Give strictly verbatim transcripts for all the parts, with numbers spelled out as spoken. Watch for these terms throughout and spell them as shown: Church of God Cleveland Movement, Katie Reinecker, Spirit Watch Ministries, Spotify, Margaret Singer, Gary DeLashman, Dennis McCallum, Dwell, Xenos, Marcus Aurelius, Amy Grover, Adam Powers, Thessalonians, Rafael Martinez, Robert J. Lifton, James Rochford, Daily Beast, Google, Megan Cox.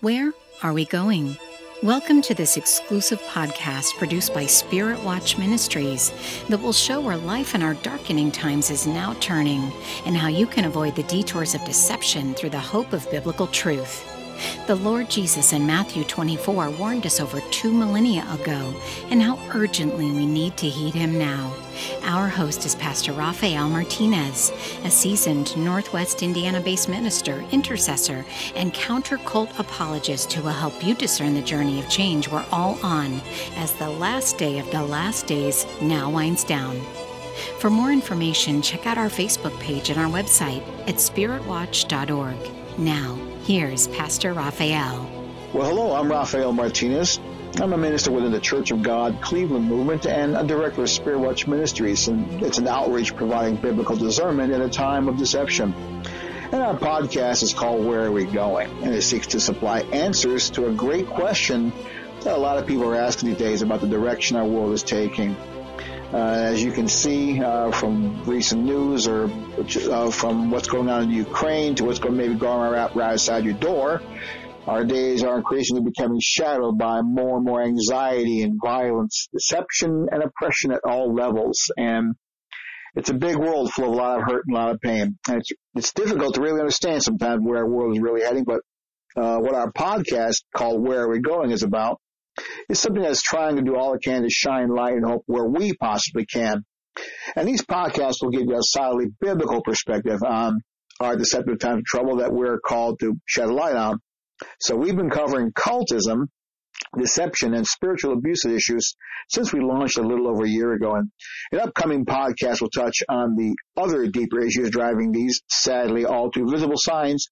Where are we going? Welcome to this exclusive podcast produced by Spirit Watch Ministries that will show where life in our darkening times is now turning and how you can avoid the detours of deception through the hope of biblical truth. The Lord Jesus in Matthew twenty-four warned us over two millennia ago, and how urgently we need to heed him now. Our host is Pastor Rafael Martinez, a seasoned Northwest Indiana-based minister, intercessor, and counter-cult apologist who will help you discern the journey of change we're all on as the last day of the last days now winds down. For more information, check out our Facebook page and our website at spirit watch dot org. Now, here's Pastor Rafael. Well, hello, I'm Rafael Martinez. I'm a minister within the Church of God Cleveland Movement and a director of Spirit Watch Ministries, and it's an outreach providing biblical discernment in a time of deception. And our podcast is called Where Are We Going? And it seeks to supply answers to a great question that a lot of people are asking these days about the direction our world is taking. Uh, as you can see uh, from recent news or uh, from what's going on in Ukraine to what's going maybe going on right outside your door, our days are increasingly becoming shadowed by more and more anxiety and violence, deception, and oppression at all levels. And it's a big world full of a lot of hurt and a lot of pain. And it's, it's difficult to really understand sometimes where our world is really heading, but uh, what our podcast called Where Are We Going is about, it's something that's trying to do all it can to shine light and hope where we possibly can. And these podcasts will give you a solidly biblical perspective on our deceptive times of trouble that we're called to shed a light on. So we've been covering cultism, deception, and spiritual abuse issues since we launched a little over a year ago. And an upcoming podcast will touch on the other deeper issues driving these, sadly, all too visible signs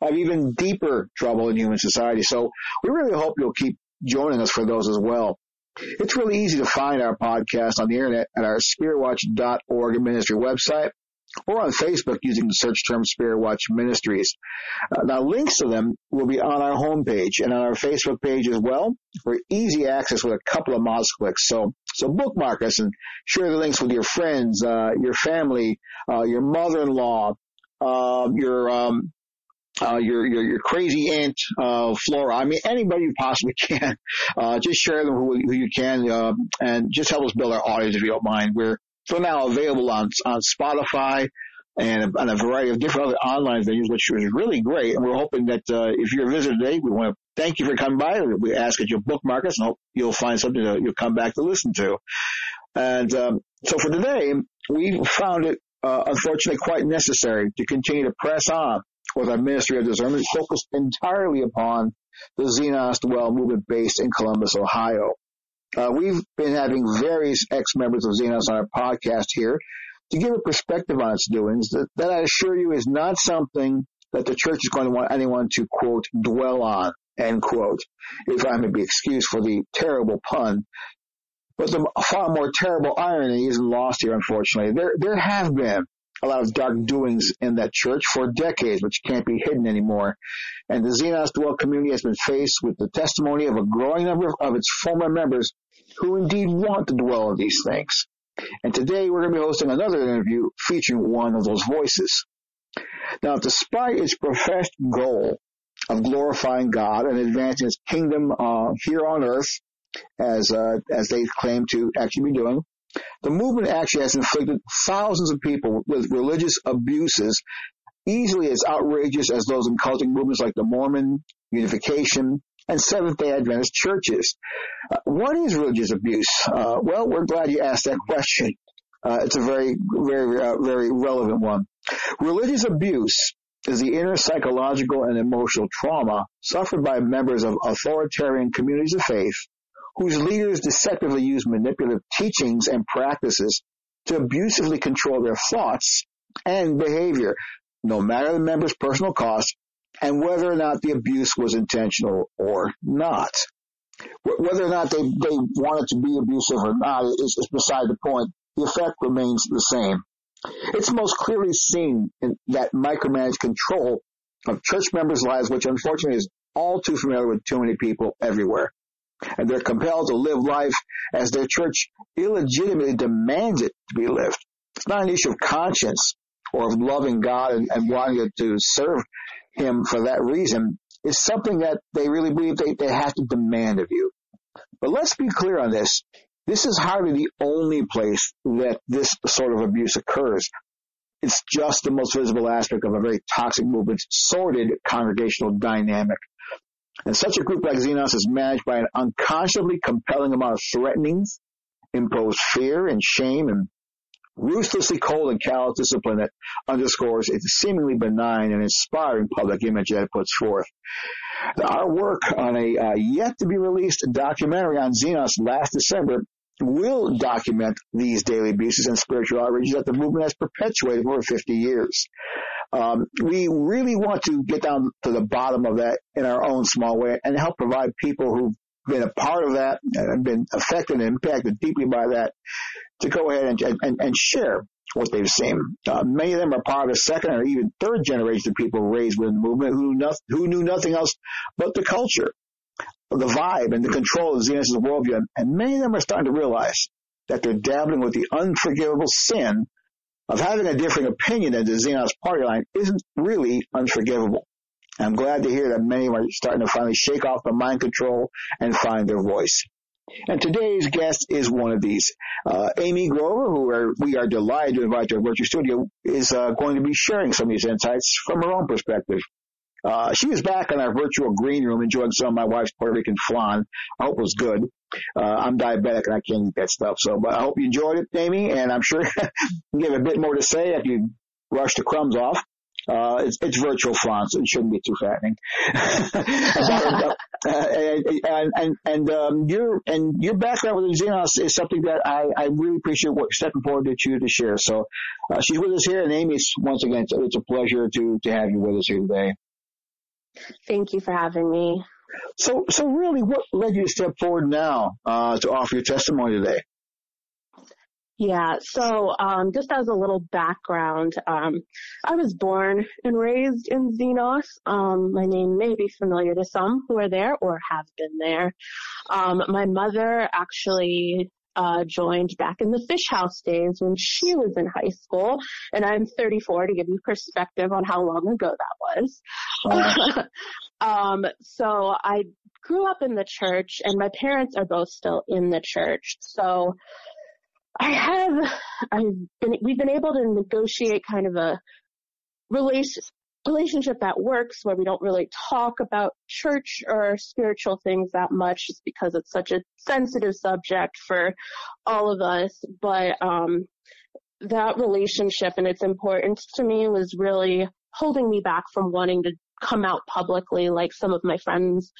of even deeper trouble in human society. So we really hope you'll keep joining us for those as well. It's really easy to find our podcast on the internet at our spirit watch dot org ministry website or on Facebook using the search term Spirit Watch Ministries. Uh, now, links to them will be on our homepage and on our Facebook page as well for easy access with a couple of mouse clicks. So, so bookmark us and share the links with your friends, uh, your family, uh, your mother-in-law, uh, your, um, Uh, your, your, your crazy aunt, uh, Flora. I mean, anybody you possibly can. Uh, just share them who, who you can, uh, and just help us build our audience if you don't mind. We're, for now, available on, on Spotify and on a variety of different other online venues, which is really great. And we're hoping that, uh, if you're a visitor today, we want to thank you for coming by. We ask that you bookmark us and hope you'll find something that you'll come back to listen to. And, um, so for today, we found it, uh, unfortunately quite necessary to continue to press on with our ministry of discernment focused entirely upon the Xenos Dwell movement based in Columbus, Ohio. Uh, we've been having various ex-members of Xenos on our podcast here to give a perspective on its doings that, that I assure you is not something that the church is going to want anyone to, quote, dwell on, end quote, if I may be excused for the terrible pun. But the far more terrible irony isn't lost here, unfortunately. There, there have been a lot of dark doings in that church for decades, which can't be hidden anymore. And the Xenos Dwell community has been faced with the testimony of a growing number of its former members who indeed want to dwell on these things. And today we're going to be hosting another interview featuring one of those voices. Now, despite its professed goal of glorifying God and advancing his kingdom uh, here on earth, as uh, as they claim to actually be doing, the movement actually has inflicted thousands of people with religious abuses easily as outrageous as those in cultic movements like the Mormon, Unification, and Seventh-day Adventist churches. Uh, what is religious abuse? Uh, well, we're glad you asked that question. Uh, it's a very, very, uh, very relevant one. Religious abuse is the inner psychological and emotional trauma suffered by members of authoritarian communities of faith whose leaders deceptively use manipulative teachings and practices to abusively control their thoughts and behavior, no matter the member's personal cost and whether or not the abuse was intentional or not. Whether or not they, they wanted to be abusive or not is, is beside the point. The effect remains the same. It's most clearly seen in that micromanaged control of church members' lives, which unfortunately is all too familiar with too many people everywhere. And they're compelled to live life as their church illegitimately demands it to be lived. It's not an issue of conscience or of loving God and, and wanting to serve him for that reason. is something that they really believe they, they have to demand of you. But let's be clear on this. This is hardly the only place that this sort of abuse occurs. It's just the most visible aspect of a very toxic movement's sordid congregational dynamic. And such a group like Xenos is managed by an unconscionably compelling amount of threatenings, imposed fear and shame, and ruthlessly cold and callous discipline that underscores its seemingly benign and inspiring public image that it puts forth. Our work on a uh, yet-to-be-released documentary on Xenos last December will document these daily abuses and spiritual outrages that the movement has perpetuated for over fifty years. Um, we really want to get down to the bottom of that in our own small way and help provide people who've been a part of that and been affected and impacted deeply by that to go ahead and, and, and share what they've seen. Uh, many of them are part of a second or even third generation of people raised within the movement who, not, who knew nothing else but the culture, the vibe, and the control of Xenos' worldview. And, and many of them are starting to realize that they're dabbling with the unforgivable sin of having a different opinion than the Xenos party line isn't really unforgivable. I'm glad to hear that many are starting to finally shake off the mind control and find their voice. And today's guest is one of these. Uh, Amy Grover, who are, we are delighted to invite to our virtual studio, is uh, going to be sharing some of these insights from her own perspective. Uh, she was back in our virtual green room enjoying some of my wife's Puerto Rican flan. I hope it was good. Uh, I'm diabetic and I can't eat that stuff. So, but I hope you enjoyed it, Amy, and I'm sure you have a bit more to say if you brush the crumbs off. Uh, it's, it's virtual flan, so it shouldn't be too fattening. uh, and, and, and, um, your, and your background with Xenos is something that I, I really appreciate what stepping forward to you to share. So, uh, she's with us here, and Amy, once again, it's, it's a pleasure to, to have you with us here today. Thank you for having me. So, so really, what led you to step forward now uh, to offer your testimony today? Yeah, so um, just as a little background, um, I was born and raised in Xenos. Um, my name may be familiar to some who are there or have been there. Um, my mother actually uh joined back in the Fish House days when she was in high school, and I'm thirty-four to give you perspective on how long ago that was. Wow. um, so I grew up in the church, and my parents are both still in the church. So I have, I've been, we've been able to negotiate kind of a relation, relationship that works where we don't really talk about church or spiritual things that much just because it's such a sensitive subject for all of us. But um, that relationship and its importance to me was really holding me back from wanting to come out publicly like some of my friends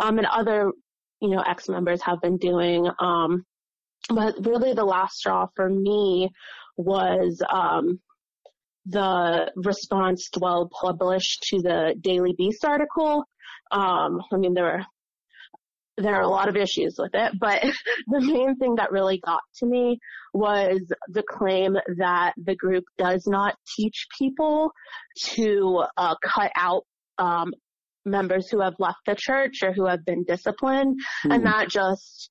um, and other, you know, ex-members have been doing. Um, but really the last straw for me was um, the response Dwell published to the Daily Beast article. Um, I mean, there were there are a lot of issues with it, but the main thing that really got to me was the claim that the group does not teach people to uh, cut out um, members who have left the church or who have been disciplined, mm. and that just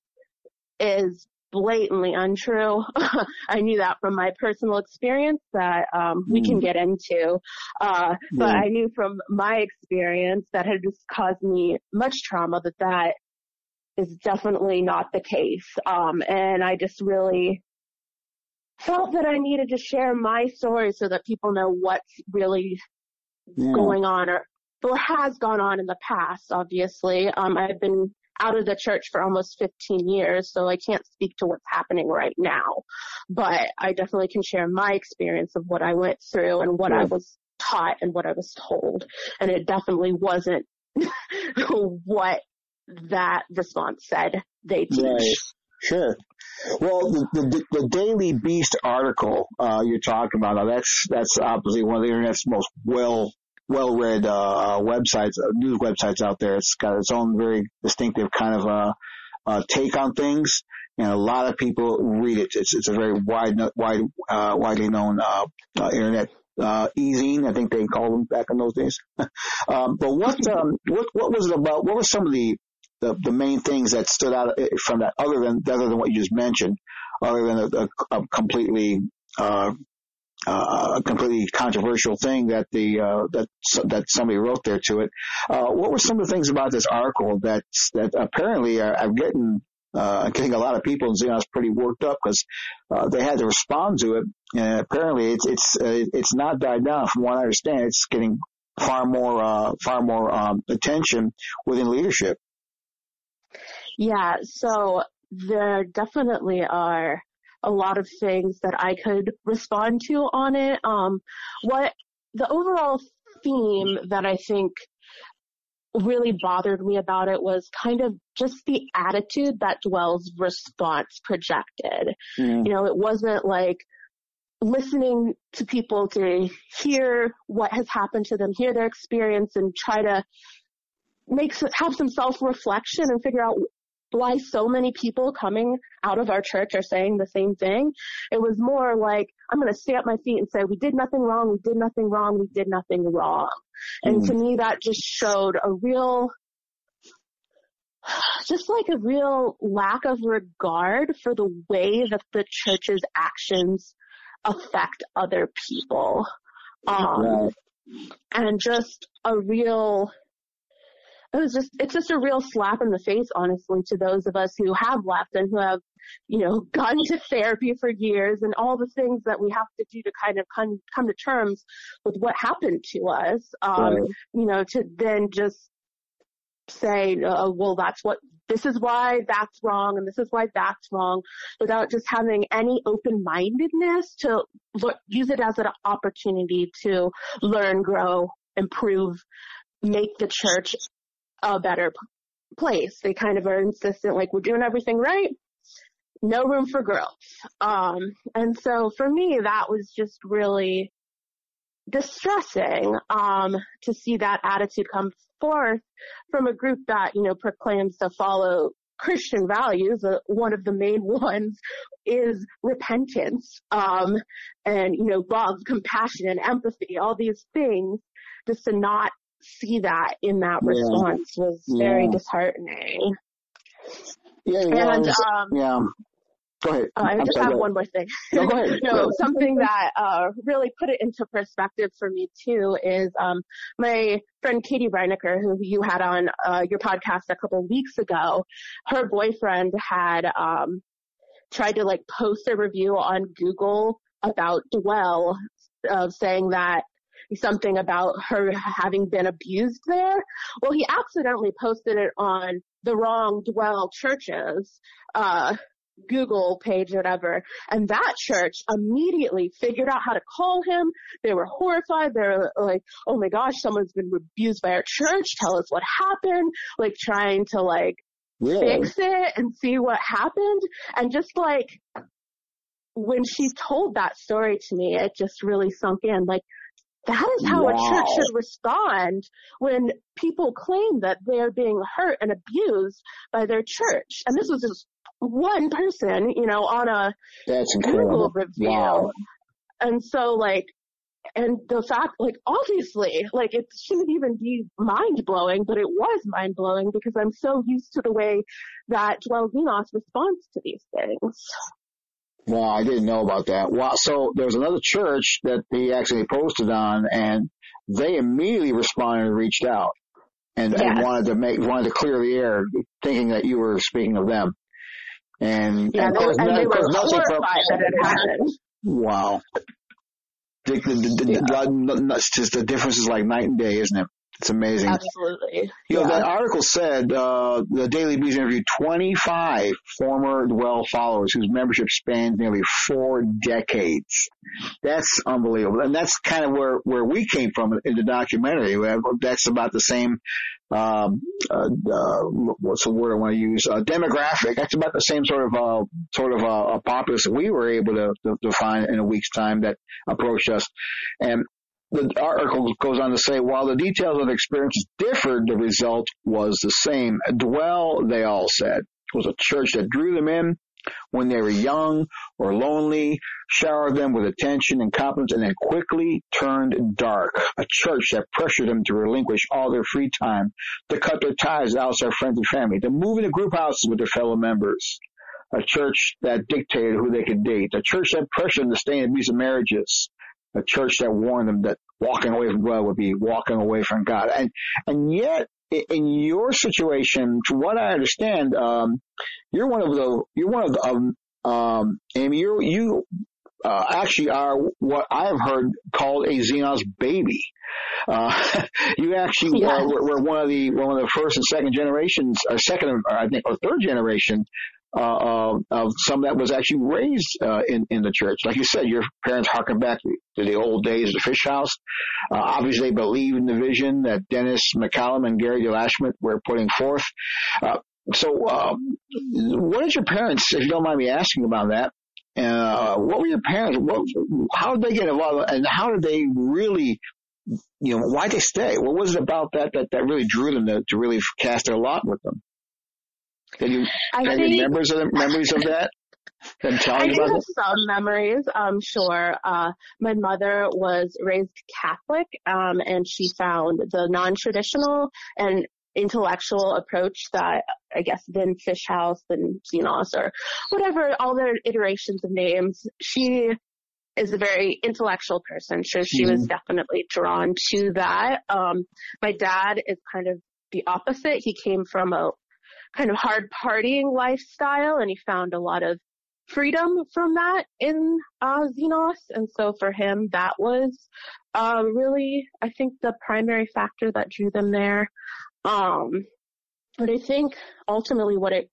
is blatantly untrue. I knew that from my personal experience that um, we mm. can get into, uh, mm. but I knew from my experience that had just caused me much trauma that that is definitely not the case. Um, and I just really felt that I needed to share my story so that people know what's really yeah. going on or, or has gone on in the past, obviously. Um, I've been out of the church for almost fifteen years, so I can't speak to what's happening right now. But I definitely can share my experience of what I went through and what yeah. I was taught and what I was told. And it definitely wasn't what that response said they teach. Right. Sure. Well, the, the, the Daily Beast article uh, you're talking about, now that's, that's obviously one of the Internet's most well well-read uh, websites, uh, news websites out there. It's got its own very distinctive kind of uh, uh, take on things, and a lot of people read it. It's it's a very wide, wide, uh, widely known uh, uh, internet uh, e-zine, I think they called them back in those days. um, but what um, what what was it about? What were some of the, the, the main things that stood out from that, other than other than what you just mentioned, other than a, a, a completely uh, uh, a completely controversial thing that the uh, that that somebody wrote there to it. Uh, what were some of the things about this article that that apparently are, are getting uh, getting a lot of people in Xenos pretty worked up because uh, they had to respond to it, and apparently it's it's uh, it's not died down from what I understand. It's getting far more uh, far more um, attention within leadership. Yeah, so there definitely are a lot of things that I could respond to on it. Um, what the overall theme that I think really bothered me about it was kind of just the attitude that Dwell's response projected. Mm. You know, it wasn't like listening to people to hear what has happened to them, hear their experience, and try to make have some self-reflection and figure out why so many people coming out of our church are saying the same thing. It was more like, I'm going to stay at my feet and say, we did nothing wrong, we did nothing wrong, we did nothing wrong. Mm. And to me, that just showed a real, just like a real lack of regard for the way that the church's actions affect other people. Um, right. And just a real... It was just, it's just a real slap in the face, honestly, to those of us who have left and who have, you know, gone to therapy for years and all the things that we have to do to kind of come, come to terms with what happened to us. Um, right. You know, to then just say, uh, well, that's what, this is why that's wrong and this is why that's wrong, without just having any open-mindedness to look, use it as an opportunity to learn, grow, improve, make the church a better place. They kind of are insistent, like, we're doing everything right, no room for growth. Um, and so for me, that was just really distressing um, to see that attitude come forth from a group that, you know, proclaims to follow Christian values. Uh, one of the main ones is repentance um, and, you know, love, compassion, and empathy, all these things. Just to not see that in that response yeah. was very yeah. disheartening. Yeah, yeah, and um, yeah. Go ahead. Uh, I I'm just sorry, have one more thing. No, go ahead. no, go something ahead. that uh, really put it into perspective for me too is um, my friend Katie Reinecker, who you had on uh, your podcast a couple weeks ago. Her boyfriend had um, tried to like post a review on Google about Dwell, uh, saying that something about her having been abused there. Well, he accidentally posted it on the wrong Dwell Church's uh, Google page, whatever. And that church immediately figured out how to call him. They were horrified. They were like, oh my gosh, someone's been abused by our church. Tell us what happened. Like trying to like really? fix it and see what happened. And just like when she told that story to me, it just really sunk in. Like, that is how wow. a church should respond when people claim that they're being hurt and abused by their church. And this was just one person, you know, on a That's Google incredible. review. Wow. And so, like, and the fact, like, obviously, like, it shouldn't even be mind-blowing, but it was mind-blowing because I'm so used to the way that Dwell Xenos responds to these things. Wow, I didn't know about that. Wow, so there's another church that he actually posted on, and they immediately responded and reached out and, yes. and wanted to make wanted to clear the air, thinking that you were speaking of them. And yeah, and they, and they were horrified from, that it happened. Wow, the, the, the, the, yeah. the, just the difference is like night and day, isn't it? It's amazing. Absolutely. You know, yeah. that article said uh, the Daily Beast interviewed twenty-five former Dwell followers whose membership spans nearly four decades. That's unbelievable. And that's kind of where, where we came from in the documentary. That's about the same, um, uh, uh, what's the word I want to use? Uh, demographic. That's about the same sort of uh, sort of uh, a populace that we were able to, to, to find in a week's time that approached us. And the article goes on to say, while the details of the experiences differed, the result was the same. Dwell, they all said, was a church that drew them in when they were young or lonely, showered them with attention and compliments, and then quickly turned dark. A church that pressured them to relinquish all their free time, to cut their ties to outside friends and family, to move into group houses with their fellow members. A church that dictated who they could date. A church that pressured them to stay in abusive marriages. a church that warned them that walking away from God would be walking away from God. And and yet, in your situation, from what I understand, um, you're one of the you're one of the um, um Amy, you you uh, actually are what I've heard called a Xenos baby. Uh, you actually yes. uh, were, were one of the one of the first and second generations, or second or I think or third generation. Uh, of, of some that was actually raised uh, in, in the church. Like you said, your parents harken back to the old days of the fish house. Uh, obviously, they believed in the vision that Dennis McCallum and Gary DeLashman were putting forth. Uh, so uh, what did your parents, if you don't mind me asking about that, uh, what were your parents, what, how did they get involved, and how did they really, you know, why did they stay? What was it about that that, that really drew them to, to really cast their lot with them? Can you, I any think, members of the, memories of that? Can tell I you about have some memories, um, sure. Uh, my mother was raised Catholic, um, and she found the non-traditional and intellectual approach that, I guess, then Fish House, then Xenos, or whatever, all their iterations of names. She is a very intellectual person, so she mm-hmm. was definitely drawn to that. Um, my dad is kind of the opposite. He came from a kind of hard partying lifestyle, and he found a lot of freedom from that in uh, Xenos. And so for him, that was uh, really, I think, the primary factor that drew them there. Um, but I think ultimately what it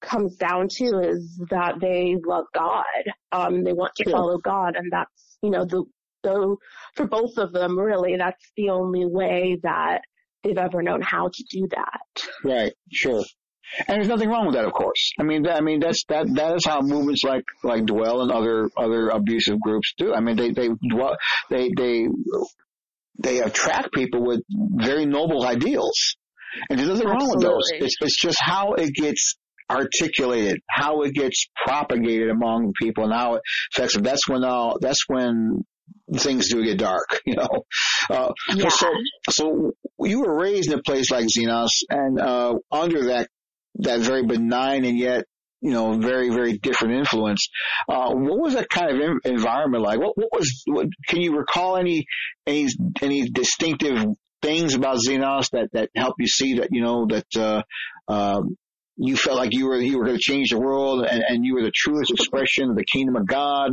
comes down to is that they love God. Um, they want to yeah. follow God, and that's, you know, the, the for both of them, really, that's the only way that they've ever known how to do that. Right, sure. And there's nothing wrong with that, of course. I mean, I mean that's that that is how movements like, like Dwell and other other abusive groups do. I mean, they they dwell, they they they attract people with very noble ideals, and there's nothing wrong with those. It's it's just how it gets articulated, how it gets propagated among people, and how it affects them. That's when all that's when. Things do get dark, you know. Uh, yeah. So, so you were raised in a place like Xenos, and uh, under that that very benign and yet, you know, very very different influence. Uh, what was that kind of in- environment like? What, what was? What, can you recall any any any distinctive things about Xenos that that helped you see that, you know, that uh, um, you felt like you were you were going to change the world, and, and you were the truest expression of the kingdom of God?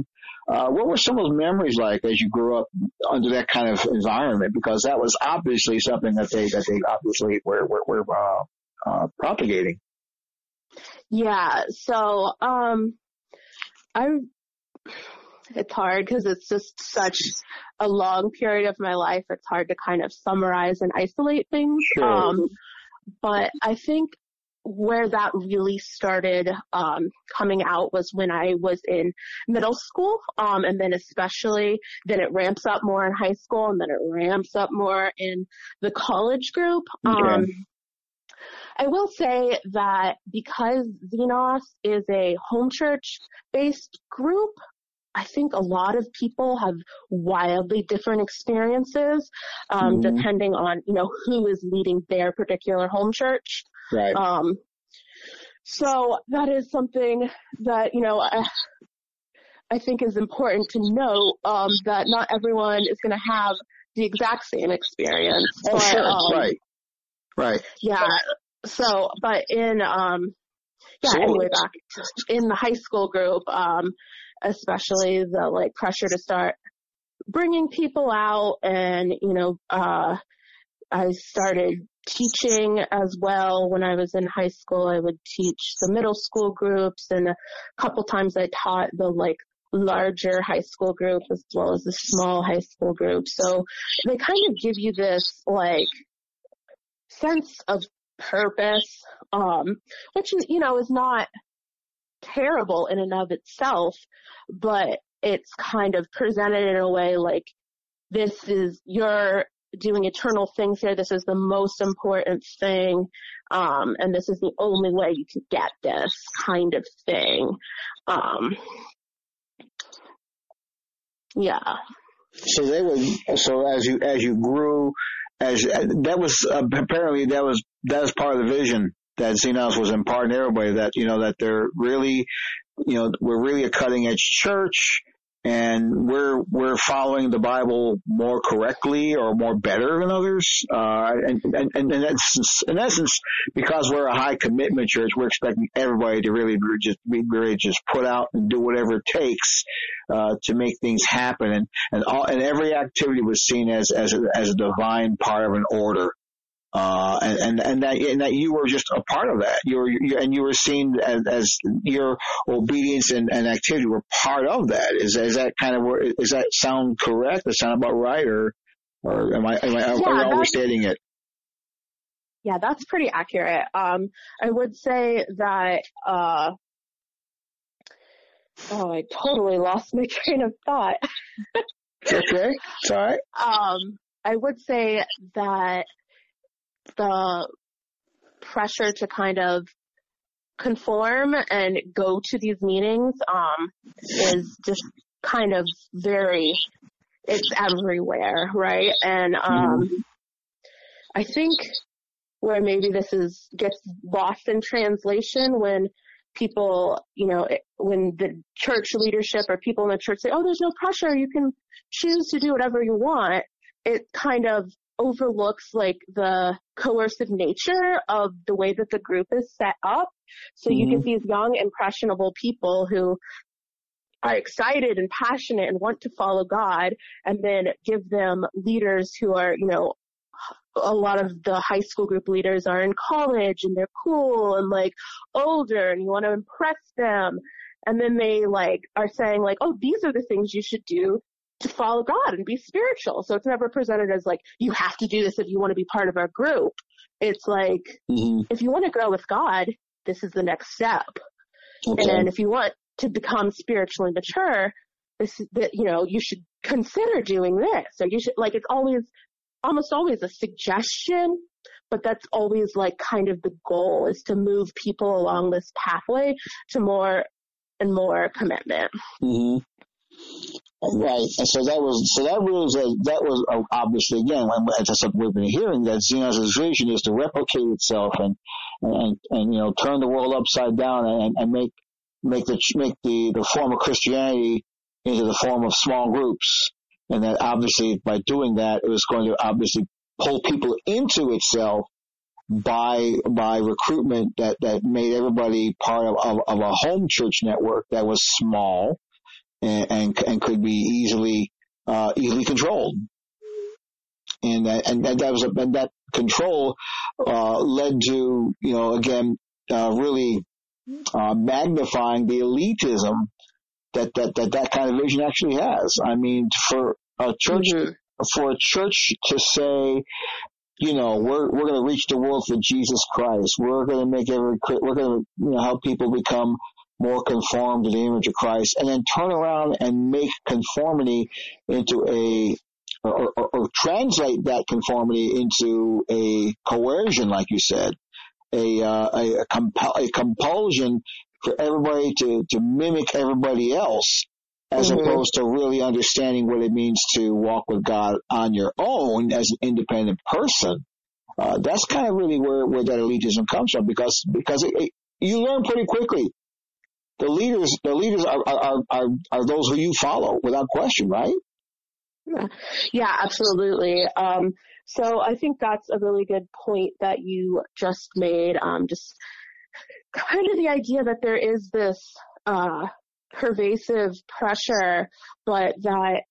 Uh, what were some of those memories like as you grew up under that kind of environment? Because that was obviously something that they that they obviously were were, were uh, uh, propagating. Yeah. So um, I, it's hard because it's just such a long period of my life. It's hard to kind of summarize and isolate things. Sure. Um, but I think where that really started um, coming out was when I was in middle school, um, and then especially then it ramps up more in high school, and then it ramps up more in the college group. Um, yes. I will say that because Xenos is a home church-based group, I think a lot of people have wildly different experiences um, mm-hmm. depending on, you know, who is leading their particular home church. Right. Um, so that is something that, you know, I, I think is important to note, um, that not everyone is going to have the exact same experience. Oh, but, sure. Um, right. Right. Yeah. So, but in, um, yeah, so, anyway, back in the high school group, um, especially the like pressure to start bringing people out, and, you know, uh, I started teaching as well. When I was in high school, I would teach the middle school groups, and a couple times I taught the like larger high school group as well as the small high school group. So they kind of give you this like sense of purpose, um, which is, you know, is not terrible in and of itself, but it's kind of presented in a way like this is your doing eternal things here. This is the most important thing, um, and this is the only way you can get this kind of thing. Um, yeah. So they would. So as you as you grew, as that was uh, apparently that was that was part of the vision that Xenos was imparting to everybody. That, you know, that they're really, you know, we're really a cutting edge church. and we're we're following the Bible more correctly or more better than others. Uh, and and, and in, essence, in essence, because we're a high commitment church, we're expecting everybody to really just be really just put out and do whatever it takes uh, to make things happen. And and, all, and every activity was seen as as a, as a divine part of an order. Uh, and, and, and that, and that you were just a part of that. You were, you, and you were seen as, as your obedience and, and activity were part of that. Is, is that kind of, is that sound correct? Does that sound about right? Or, or am I, am I, yeah, are we overstating it? Yeah, that's pretty accurate. Um, I would say that, uh, oh, I totally lost my train of thought. Okay. It's all right. Um, I would say that the pressure to kind of conform and go to these meetings um, is just kind of very, it's everywhere, right? And um, I think where maybe this is gets lost in translation when people, you know, when the church leadership or people in the church say, oh, there's no pressure, you can choose to do whatever you want, it kind of overlooks like the coercive nature of the way that the group is set up. So mm-hmm. you get these young, impressionable people who are excited and passionate and want to follow God, and then give them leaders who are, you know, a lot of the high school group leaders are in college and they're cool and like older and you want to impress them. And then they like are saying like, oh, these are the things you should do to follow God and be spiritual. So it's never presented as like, you have to do this if you want to be part of our group. It's like, mm-hmm. if you want to grow with God, this is the next step. Okay. And if you want to become spiritually mature, this is that, you know, you should consider doing this. Or you should, like, it's always, almost always a suggestion, but that's always like kind of the goal is to move people along this pathway to more and more commitment. Mm-hmm. Right, and so that was so that was a, that was a, obviously again, when, as I said, we've been hearing that Xenos' vision is to replicate itself and, and and you know turn the world upside down and, and make make the make the, the form of Christianity into the form of small groups, and that obviously by doing that it was going to obviously pull people into itself by by recruitment that, that made everybody part of, of of a home church network that was small. And, and and could be easily uh, easily controlled, and that, and that, that was a, and that control uh, led to you know again uh, really uh, magnifying the elitism that, that that that kind of vision actually has. I mean, for a church mm-hmm. for a church to say, you know, we're we're going to reach the world for Jesus Christ. We're going to make every we're going to you know, help people become more conformed to the image of Christ, and then turn around and make conformity into a, or, or, or translate that conformity into a coercion, like you said, a uh, a, a, compu- a compulsion for everybody to, to mimic everybody else, as mm-hmm. opposed to really understanding what it means to walk with God on your own as an independent person. Uh, that's kind of really where, where that elitism comes from, because because it, it, you learn pretty quickly. The leaders, the leaders are, are, are, are those who you follow without question, right? Yeah, yeah, absolutely. Um, so I think that's a really good point that you just made. Um, just kind of the idea that there is this, uh, pervasive pressure, but that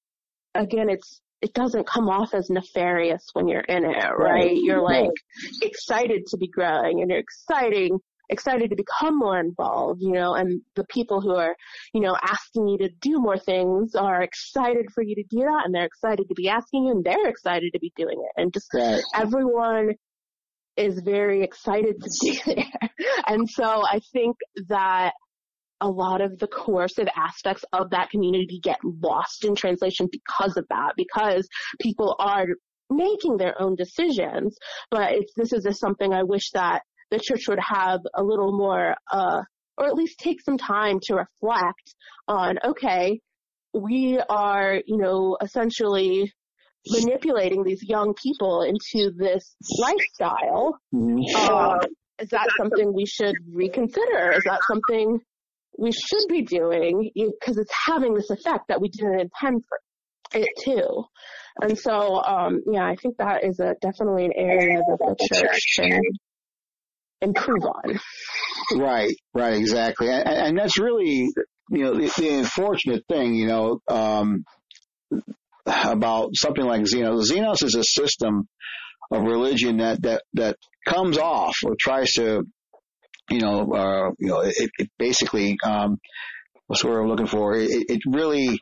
again, it's, it doesn't come off as nefarious when you're in it, right? right. You're like right. excited to be growing and you're exciting. excited to become more involved, you know, and the people who are, you know, asking you to do more things are excited for you to do that, and they're excited to be asking you, and they're excited to be doing it. And just right. everyone is very excited to be there. And so I think that a lot of the coercive aspects of that community get lost in translation because of that, because people are making their own decisions. But it's, this is just something I wish that the church would have a little more, uh, or at least take some time to reflect on, okay, we are, you know, essentially manipulating these young people into this lifestyle. Mm-hmm. Uh, is that something we should reconsider? Is that something we should be doing, because it's having this effect that we didn't intend for it to. And so, um, yeah, I think that is a, definitely an area that the church can improve on. Right, right, exactly. And, and that's really, you know, the, the unfortunate thing, you know, um, about something like Xenos. Xenos is a system of religion that, that, that comes off or tries to, you know, uh, you know, it, it basically, um, what's the word I'm looking for? It, it really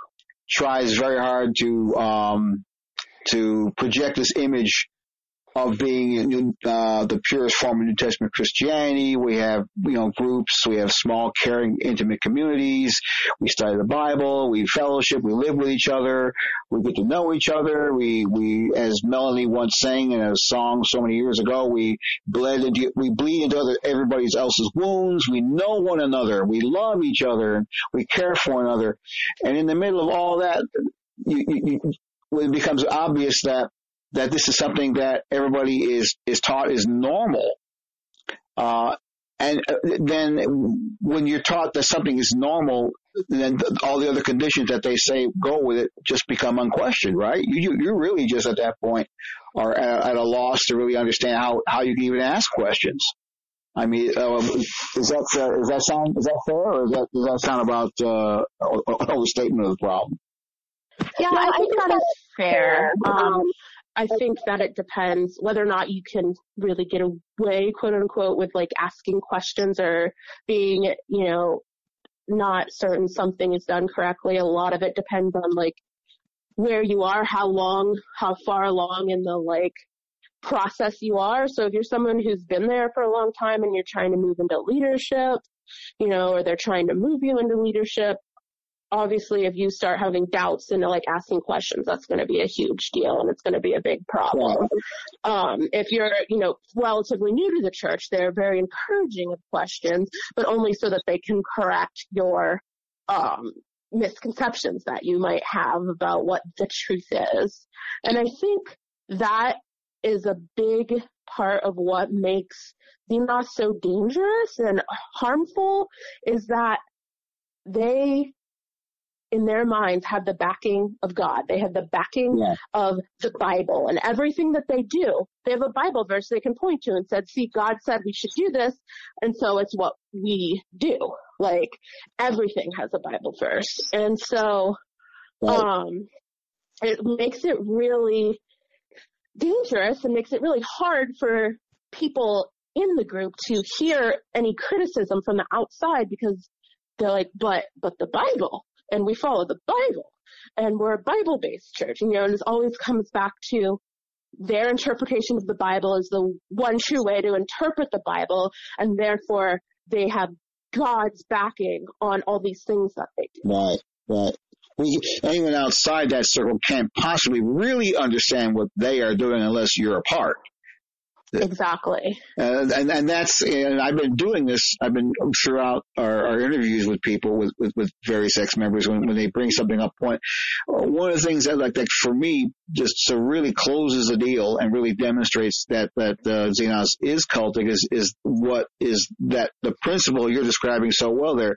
tries very hard to, um, to project this image of being, uh, the purest form of New Testament Christianity. We have, you know, groups, we have small, caring, intimate communities. We study the Bible, we fellowship, we live with each other, we get to know each other. We, we, as Melanie once sang in a song so many years ago, we bled into, we bleed into other, everybody else's wounds. We know one another. We love each other and we care for one another. And in the middle of all that, you, you, you, it becomes obvious that that this is something that everybody is, is taught is normal. Uh, and then when you're taught that something is normal, then all the other conditions that they say go with it just become unquestioned, right? You, you really just at that point are at, at a loss to really understand how, how you can even ask questions. I mean, uh, is that, uh, is that sound, is that fair, or is that, does that sound about, uh, an overstatement of the problem? Yeah, I think that is fair. Um, I think that it depends whether or not you can really get away, quote unquote, with like asking questions or being, you know, not certain something is done correctly. A lot of it depends on like where you are, how long, how far along in the like process you are. So if you're someone who's been there for a long time and you're trying to move into leadership, you know, or they're trying to move you into leadership, obviously, if you start having doubts and like asking questions, that's going to be a huge deal and it's going to be a big problem. Yeah. Um, if you're, you know, relatively new to the church, they're very encouraging of questions, but only so that they can correct your um, misconceptions that you might have about what the truth is. And I think that is a big part of what makes Xenos so dangerous and harmful, is that they, in their minds, have the backing of God. They have the backing yeah. of the Bible, and everything that they do, they have a Bible verse they can point to and said, see, God said we should do this, and so it's what we do. Like, everything has a Bible verse. And so right. um, it makes it really dangerous and makes it really hard for people in the group to hear any criticism from the outside, because they're like, but, but the Bible. And we follow the Bible, and we're a Bible-based church, you know, and it always comes back to their interpretation of the Bible is the one true way to interpret the Bible, and therefore they have God's backing on all these things that they do. Right, right. We, anyone outside that circle can't possibly really understand what they are doing unless you're a part. Exactly. Uh, and, and that's, and I've been doing this, I've been throughout our, our interviews with people, with, with, with various ex-members, when, when they bring something up, point, one of the things that, like, that for me, just so really closes the deal and really demonstrates that, that, uh, Xenos is cultic is, is what is that the principle you're describing so well there.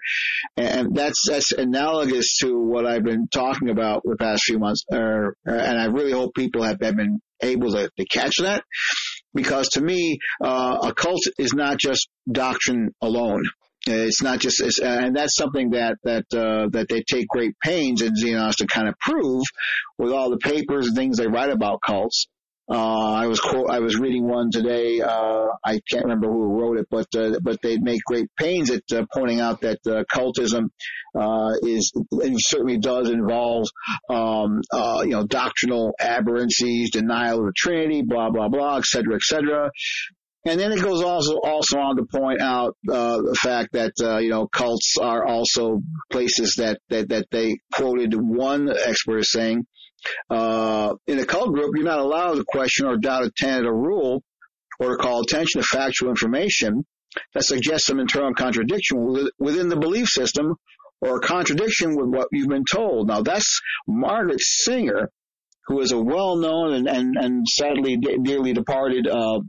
And that's, that's analogous to what I've been talking about the past few months, or, and I really hope people have, have been able to, to catch that. Because to me, uh, a cult is not just doctrine alone. It's not just, it's, and that's something that that uh, that they take great pains in Xenos to kind of prove with all the papers and things they write about cults. Uh, I was quote, I was reading one today. Uh, I can't remember who wrote it, but uh, but they make great pains at uh, pointing out that uh, cultism uh, is and certainly does involve um, uh, you know doctrinal aberrancies, denial of the Trinity, blah blah blah, et cetera, et cetera. And then it goes also also on to point out uh, the fact that uh, you know cults are also places that that, that they quoted one expert as saying. Uh, in a cult group, you're not allowed to question or doubt a tenet or rule or to call attention to factual information that suggests some internal contradiction within the belief system or a contradiction with what you've been told. Now, that's Margaret Singer, who is a well-known and, and, and sadly de- dearly departed uh,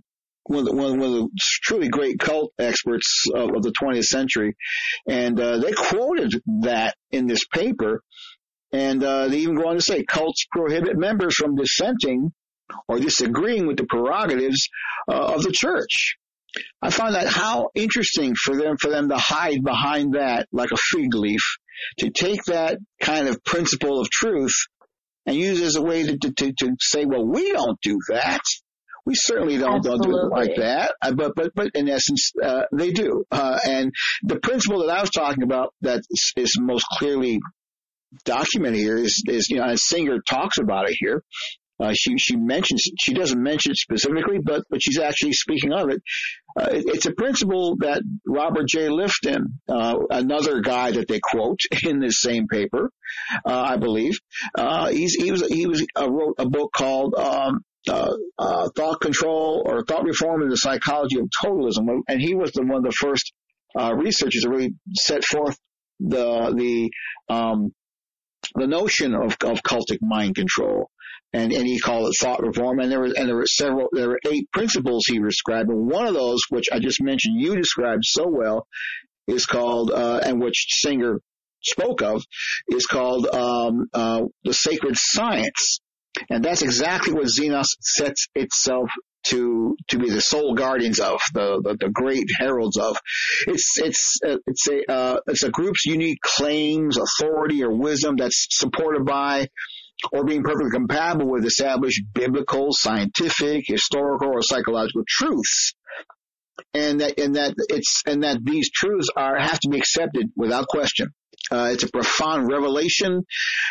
one of the, one of the truly great cult experts of, of the twentieth century. And uh, they quoted that in this paper. And uh, they even go on to say, cults prohibit members from dissenting or disagreeing with the prerogatives uh, of the church. I found that how interesting for them for them to hide behind that like a fig leaf, to take that kind of principle of truth and use it as a way to, to, to, to say, well, we don't do that. We certainly don't, don't do it like that, uh, but but but in essence, uh, they do. Uh, and the principle that I was talking about that is, is most clearly documented here is, is, you know, and Singer talks about it here. Uh, she she mentions she doesn't mention it specifically, but but she's actually speaking of it. Uh, it it's a principle that Robert J. Lifton, uh, another guy that they quote in this same paper, uh, I believe. Uh, he's, he was he was uh, wrote a book called um, uh, uh, Thought Control or Thought Reform and the Psychology of Totalism, and he was the, one of the first uh, researchers that really set forth the the um, the notion of, of cultic mind control. And, and he called it thought reform. And there were, and there were several, there were eight principles he described. And one of those, which I just mentioned, you described so well, is called, uh, and which Singer spoke of, is called, um, uh, the sacred science. And that's exactly what Xenos sets itself to, to be the sole guardians of, the, the, the great heralds of. It's, it's, uh, it's a, uh, it's a group's unique claims, authority, or wisdom that's supported by or being perfectly compatible with established biblical, scientific, historical, or psychological truths, and that and that it's and that these truths are have to be accepted without question. Uh, it's a profound revelation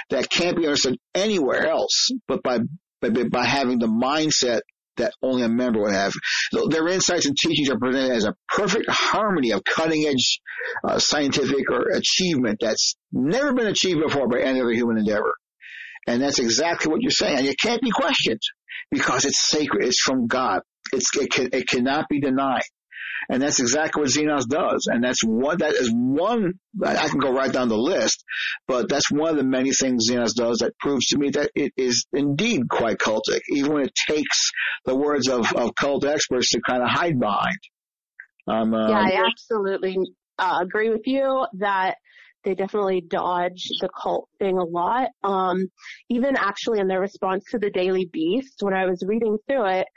that can't be understood anywhere else, but by by, by having the mindset that only a member would have. So their insights and teachings are presented as a perfect harmony of cutting-edge uh, scientific or achievement that's never been achieved before by any other human endeavor. And that's exactly what you're saying. And it can't be questioned because it's sacred. It's from God. It's, it can, it cannot be denied. And that's exactly what Xenos does. And that's one, that is one, I can go right down the list, but that's one of the many things Xenos does that proves to me that it is indeed quite cultic, even when it takes the words of, of cult experts to kind of hide behind. Um, yeah, um, I absolutely uh, agree with you that they definitely dodge the cult thing a lot. Um, even actually in their response to the Daily Beast, when I was reading through it,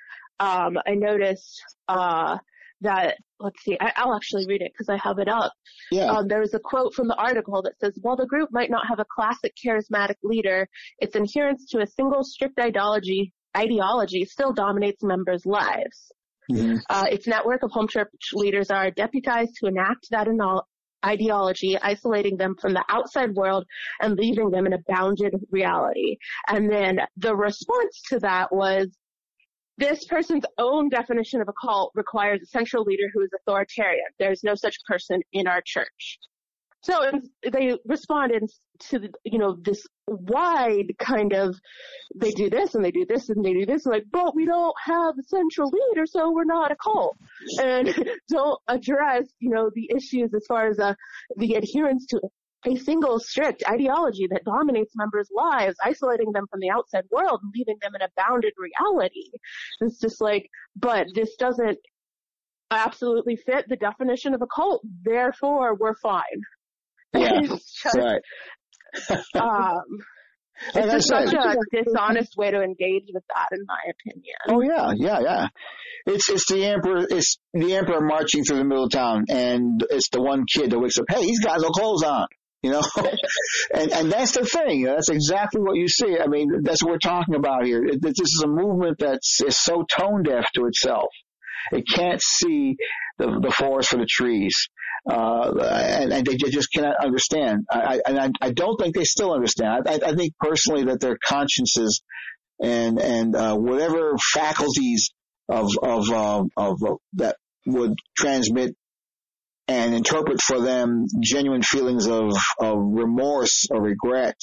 um, I noticed uh, that, let's see, I, I'll actually read it because I have it up. Yeah. Um, there was a quote from the article that says, while the group might not have a classic charismatic leader, its adherence to a single strict ideology, ideology still dominates members' lives. Mm-hmm. Uh, its network of home church leaders are deputized to enact that anal- ideology, isolating them from the outside world and leaving them in a bounded reality. And then the response to that was, this person's own definition of a cult requires a central leader who is authoritarian. There's no such person in our church. So they responded to, you know, this wide kind of, they do this and they do this and they do this. Like, but we don't have a central leader, so we're not a cult. And don't address, you know, the issues as far as uh, the adherence to a single strict ideology that dominates members' lives, isolating them from the outside world and leaving them in a bounded reality. It's just like, but this doesn't absolutely fit the definition of a cult, therefore we're fine. Yeah, just, right. um, it's oh, just such right. a dishonest way to engage with that, in my opinion. Oh yeah, yeah, yeah. It's it's the emperor. It's the emperor marching through the middle of town, and it's the one kid that wakes up. Hey, he's got no clothes on, you know. and and that's the thing. That's exactly what you see. I mean, that's what we're talking about here. It, this is a movement that's is so tone deaf to itself. It can't see the, the forest for the trees. Uh, and, and they just cannot understand. I, and I, I don't think they still understand. I, I think personally that their consciences and, and, uh, whatever faculties of, of, uh, of, uh, that would transmit and interpret for them genuine feelings of, of remorse or regret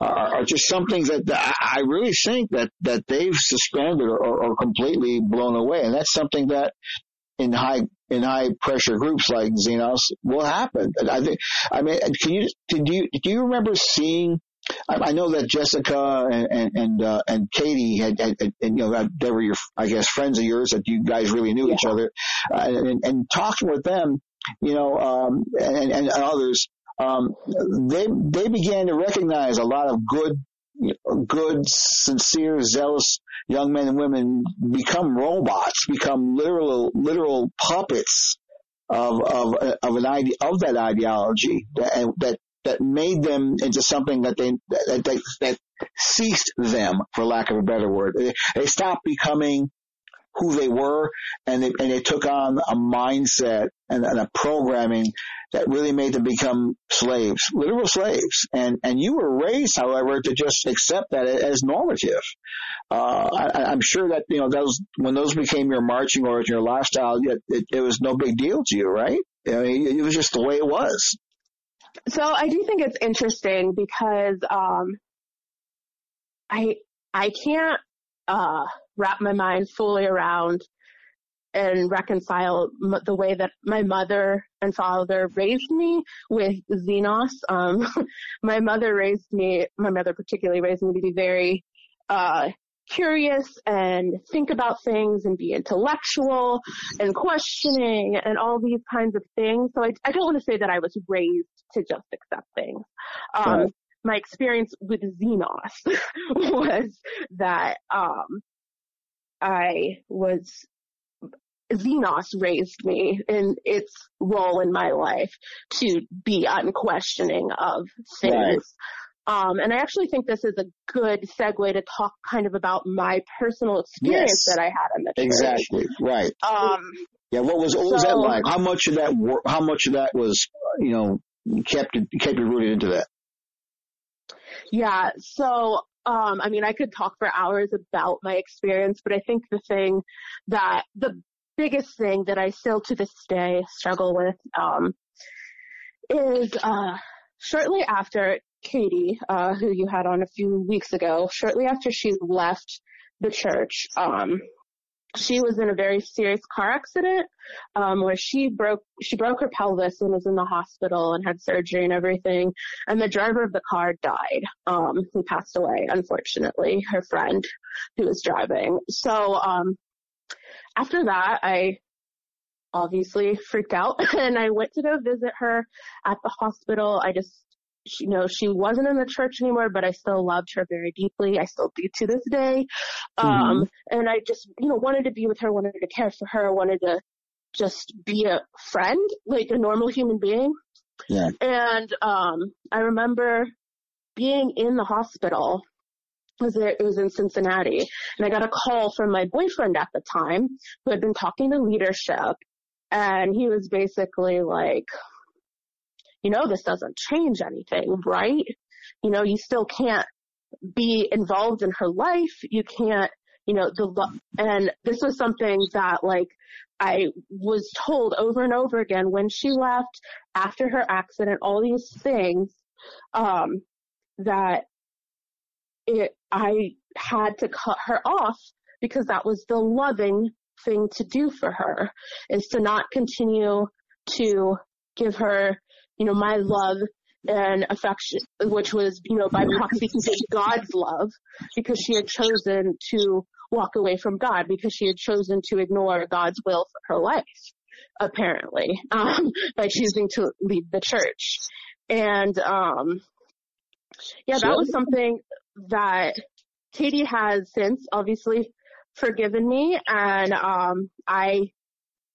are, are just something that I really think that, that they've suspended or, or completely blown away. And that's something that in high, in high pressure groups like Xenos, what happened? I think, I mean, can you, did you, do you remember seeing I know that Jessica and and and, uh, and Katie had, had, had, you know, they were your, I guess, friends of yours that you guys really knew yeah. each other, uh, and, and talking with them, you know, um, and, and others, um, they they began to recognize a lot of good, you know, good, sincere, zealous young men and women become robots, become literal literal puppets of of of an ide- of that ideology that. that that made them into something that they that, that that ceased them, for lack of a better word. They, they stopped becoming who they were, and they and they took on a mindset and, and a programming that really made them become slaves, literal slaves. And and you were raised, however, to just accept that as normative. Uh, I, I'm sure that you know those when those became your marching orders, your lifestyle, it, it, it was no big deal to you, right? I mean, it was just the way it was. So I do think it's interesting because um, I I can't uh, wrap my mind fully around and reconcile m- the way that my mother and father raised me with Xenos. Um, my mother raised me, my mother particularly raised me to be very uh, curious and think about things and be intellectual and questioning and all these kinds of things. So I, I don't want to say that I was raised to just accept things. Um, right. My experience with Xenos was that um, I was Xenos raised me in its role in my life to be unquestioning of things. Right. Um, and I actually think this is a good segue to talk kind of about my personal experience yes. that I had in the church. Exactly. Right. Um, yeah. What was, what so, was that like? How much of that? How much of that was you know? Kept kept rooted into that. Yeah. So, um, I mean, I could talk for hours about my experience, but I think the thing that the biggest thing that I still to this day struggle with um, is uh, shortly after Katie, uh, who you had on a few weeks ago, shortly after she left the church, um, she was in a very serious car accident, um, where she broke, she broke her pelvis and was in the hospital and had surgery and everything. And the driver of the car died. Um, he passed away, unfortunately, her friend who was driving. So, um, after that, I obviously freaked out and I went to go visit her at the hospital. I just, you know, she wasn't in the church anymore, but I still loved her very deeply. I still do to this day. Um, mm-hmm. And I just, you know, wanted to be with her, wanted to care for her, wanted to just be a friend, like a normal human being. Yeah. And um, I remember being in the hospital. It was in Cincinnati. And I got a call from my boyfriend at the time who had been talking to leadership. And he was basically like, you know, this doesn't change anything, right? You know, you still can't be involved in her life. You can't, you know, the, and this was something that like I was told over and over again when she left, after her accident, all these things, um, that it, I had to cut her off because that was the loving thing to do for her, is to not continue to give her, you know, my love and affection, which was, you know, by proxy God's love, because she had chosen to walk away from God, because she had chosen to ignore God's will for her life, apparently, um, by choosing to leave the church. And, um, yeah, that was something that Katie has since obviously forgiven me. And, um, I,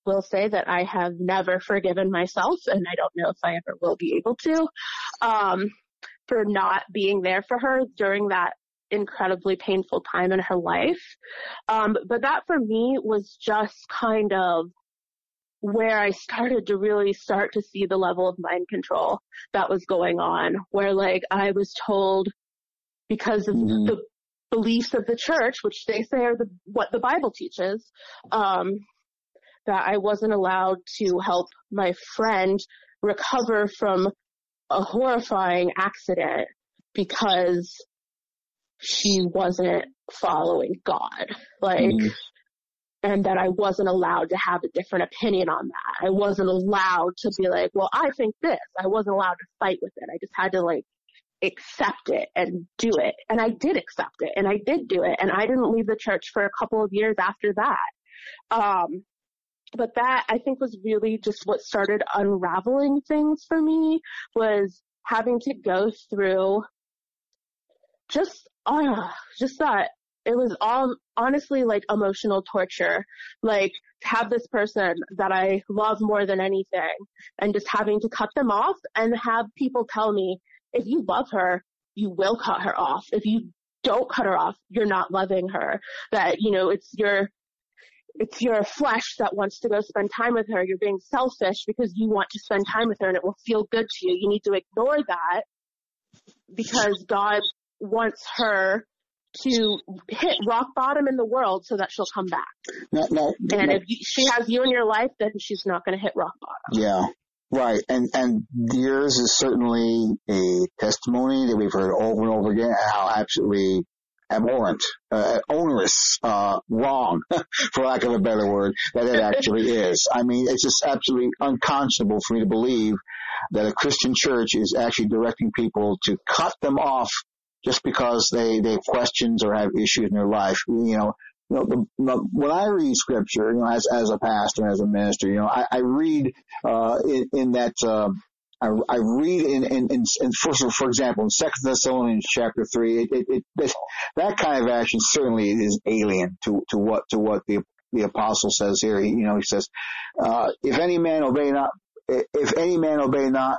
will say that I have never forgiven myself, and I don't know if I ever will be able to, um, for not being there for her during that incredibly painful time in her life. Um, but that for me was just kind of where I started to really start to see the level of mind control that was going on, where like I was told because of mm-hmm. the beliefs of the church, which they say are the, what the Bible teaches, um, that I wasn't allowed to help my friend recover from a horrifying accident because she wasn't following God. Like, mm-hmm. and that I wasn't allowed to have a different opinion on that. I wasn't allowed to be like, well, I think this. I wasn't allowed to fight with it. I just had to like accept it and do it. And I did accept it, and I did do it. And I didn't leave the church for a couple of years after that. Um, but that, I think, was really just what started unraveling things for me, was having to go through just, uh, just that. It was all honestly like emotional torture, like to have this person that I love more than anything and just having to cut them off, and have people tell me, if you love her, you will cut her off. If you don't cut her off, you're not loving her. That, you know, it's your, it's your flesh that wants to go spend time with her. You're being selfish because you want to spend time with her and it will feel good to you. You need to ignore that because God wants her to hit rock bottom in the world so that she'll come back. No, no, and no. If you, she has you in your life, then she's not going to hit rock bottom. Yeah, right. And and yours is certainly a testimony that we've heard over and over again, how absolutely abhorrent, uh, onerous, uh, wrong, for lack of a better word, that it actually is. I mean, it's just absolutely unconscionable for me to believe that a Christian church is actually directing people to cut them off just because they, they have questions or have issues in their life. You know, you know the, the, when I read scripture, you know, as, as a pastor and as a minister, you know, I, I read, uh, in, in that, uh, I, I read in, in, in, in first, for example, in Second Thessalonians chapter three, it, it, it, it, that kind of action certainly is alien to, to what, to what the, the apostle says here. He, you know, he says, uh, if any man obey not, if any man obey not,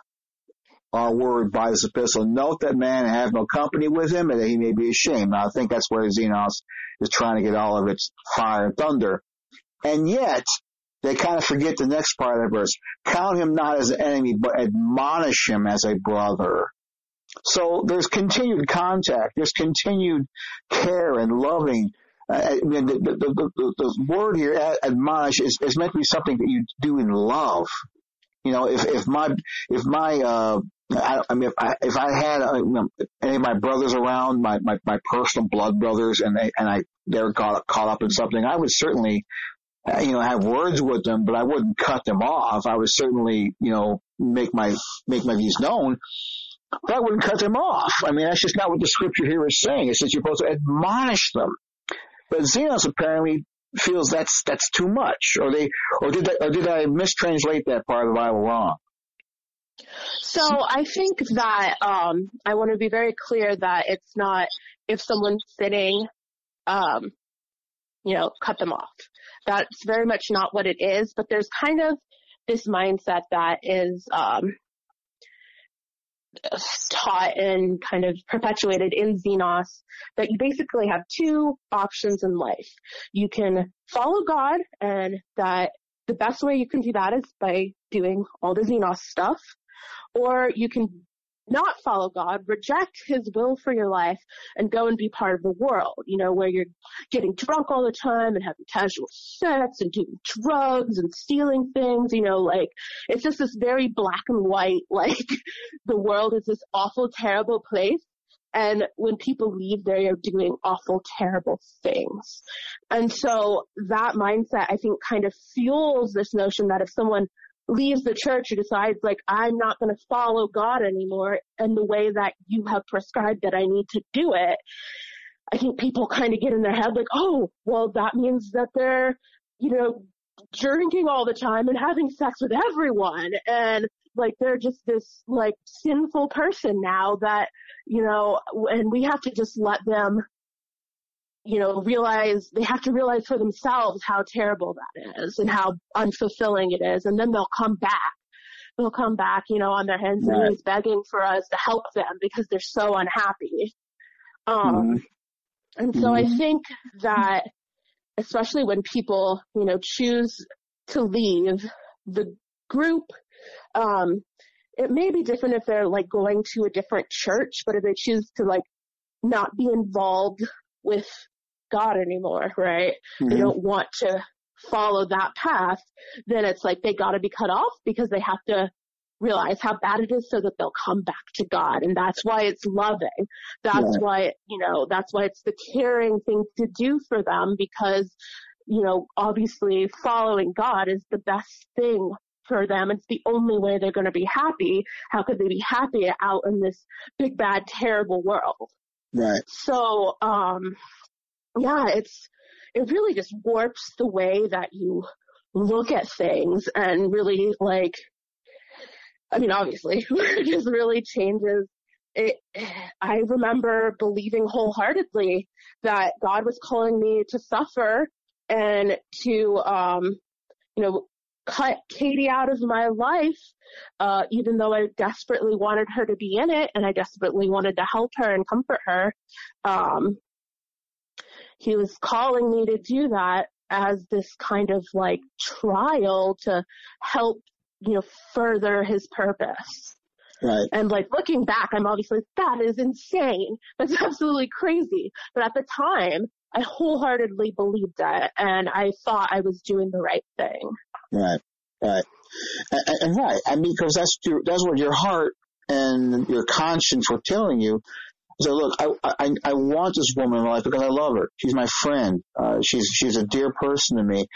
our word by this epistle, note that man have no company with him, and that he may be ashamed. Now, I think that's where Xenos is trying to get all of its fire and thunder. And yet, they kind of forget the next part of the verse. Count him not as an enemy, but admonish him as a brother. So there's continued contact. There's continued care and loving. I mean, the, the, the, the word here, admonish, is, is meant to be something that you do in love. You know, if, if my, if my, uh, I, I mean, if I, if I had uh, you know, any of my brothers around, my, my, my personal blood brothers, and they, and I, they're caught, caught up in something, I would certainly, uh, you know, have words with them, but I wouldn't cut them off. I would certainly, you know, make my, make my views known, but I wouldn't cut them off. I mean, that's just not what the scripture here is saying. It says you're supposed to admonish them. But Xenos apparently feels that's, that's too much. Or they, or did I, or did I mistranslate that part of the Bible wrong? So I think that um, I want to be very clear that it's not if someone's sitting, um, you know, cut them off. That's very much not what it is. But there's kind of this mindset that is um, taught and kind of perpetuated in Xenos, that you basically have two options in life. You can follow God, and that the best way you can do that is by doing all the Xenos stuff. Or you can not follow God, reject his will for your life, and go and be part of the world, you know, where you're getting drunk all the time and having casual sex and doing drugs and stealing things, you know, like, it's just this very black and white, like, the world is this awful, terrible place. And when people leave, they are doing awful, terrible things. And so that mindset, I think, kind of fuels this notion that if someone leaves the church or decides, like, I'm not going to follow God anymore in the way that you have prescribed that I need to do it, I think people kind of get in their head like, oh, well, that means that they're, you know, drinking all the time and having sex with everyone. And, like, they're just this, like, sinful person now that, you know, and we have to just let them, you know, realize, they have to realize for themselves how terrible that is and how unfulfilling it is. And then they'll come back. They'll come back, you know, on their hands and knees begging for us to help them because they're so unhappy. Um, mm-hmm. And so mm-hmm. I think that especially when people, you know, choose to leave the group, um, it may be different if they're, like, going to a different church, but if they choose to, like, not be involved with God anymore, right? Mm-hmm. They don't want to follow that path, then it's like they got to be cut off because they have to realize how bad it is so that they'll come back to God. And that's why it's loving. That's yeah. why, you know, that's why it's the caring thing to do for them, because, you know, obviously following God is the best thing for them. It's the only way they're going to be happy. How could they be happy out in this big, bad, terrible world? Right. So, um, yeah, it's, it really just warps the way that you look at things, and really, like, I mean, obviously, it just really changes. It, I remember believing wholeheartedly that God was calling me to suffer and to, um, you know, cut Katie out of my life, uh, even though I desperately wanted her to be in it, and I desperately wanted to help her and comfort her. Um, he was calling me to do that as this kind of, like, trial to help, you know, further his purpose. Right. And, like, looking back, I'm obviously, that is insane. That's absolutely crazy. But at the time, I wholeheartedly believed that, and I thought I was doing the right thing. Right, right. And, and right, I mean, because that's, your, that's what your heart and your conscience were telling you. So, look, I, I, I want this woman in my life because I love her. She's my friend. Uh, she's, she's a dear person to me.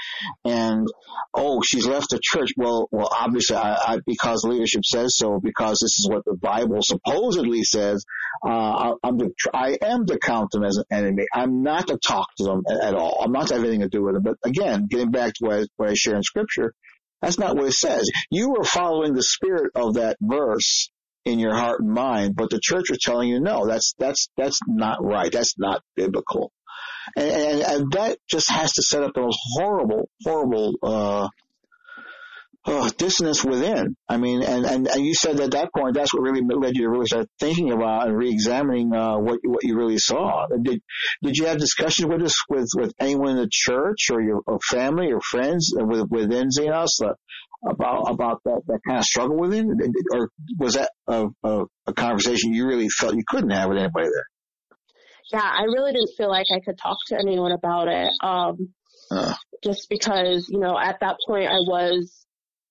And, oh, she's left the church. Well, well, obviously, I, I, because leadership says so, because this is what the Bible supposedly says, uh, I, I'm to, I am to count them as an enemy. I'm not to talk to them at, at all. I'm not to have anything to do with them. But again, getting back to what I, what I share in scripture, that's not what it says. You are following the spirit of that verse in your heart and mind, but the church is telling you, no, that's, that's, that's not right. That's not biblical. And, and, and that just has to set up those horrible, horrible, uh, oh, dissonance within. I mean, and, and, and you said at that point, that's what really led you to really start thinking about and reexamining, uh, what, what you really saw. Did, did you have discussions with us, with, with anyone in the church or your or family or friends with, within Xenos, uh, about about that, that kind of struggle within, or was that a, a, a conversation you really felt you couldn't have with anybody there? Yeah, I really didn't feel like I could talk to anyone about it, um, uh. just because, you know, at that point I was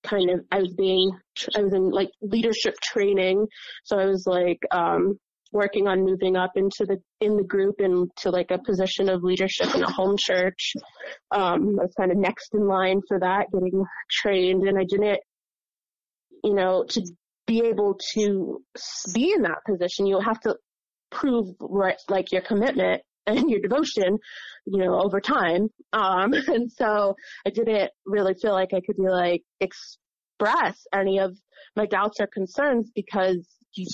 kind of, I was being, I was in, like, leadership training, so I was, like, um, working on moving up into the, in the group and to, like, a position of leadership in a home church. Um, I was kind of next in line for that, getting trained. And I didn't, you know, to be able to be in that position, you'll have to prove, right, like, your commitment and your devotion, you know, over time. Um, and so I didn't really feel like I could be, like, express any of my doubts or concerns, because you,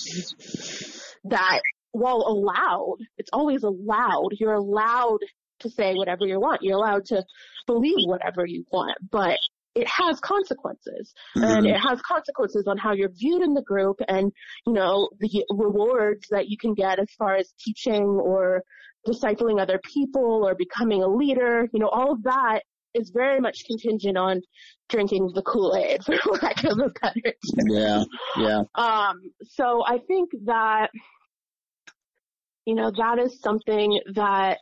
that, well, allowed, it's always allowed. You're allowed to say whatever you want. You're allowed to believe whatever you want, but it has consequences, mm-hmm. and it has consequences on how you're viewed in the group, and, you know, the rewards that you can get as far as teaching or discipling other people or becoming a leader. You know, all of that is very much contingent on drinking the Kool-Aid, for lack of a better term. Yeah, yeah. Um, so I think that, you know, that is something that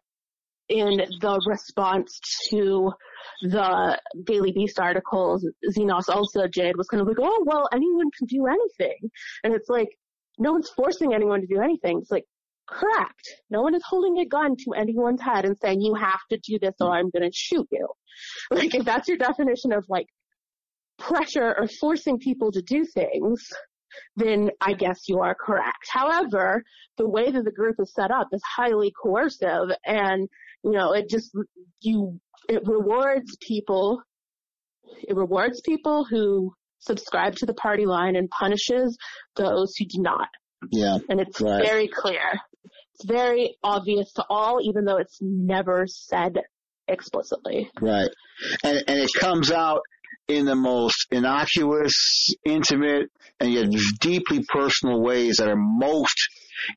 in the response to the Daily Beast articles, Xenos also did, was kind of like, oh, well, anyone can do anything. And it's like, no one's forcing anyone to do anything. It's like, correct. No one is holding a gun to anyone's head and saying, you have to do this or I'm going to shoot you. Like, if that's your definition of, like, pressure or forcing people to do things, then I guess you are correct. However, the way that the group is set up is highly coercive, and, you know, it just, you, it rewards people, it rewards people who subscribe to the party line and punishes those who do not. Yeah. And it's right. Very clear. It's very obvious to all, even though it's never said explicitly. Right. And, and it comes out in the most innocuous, intimate, and yet deeply personal ways that are most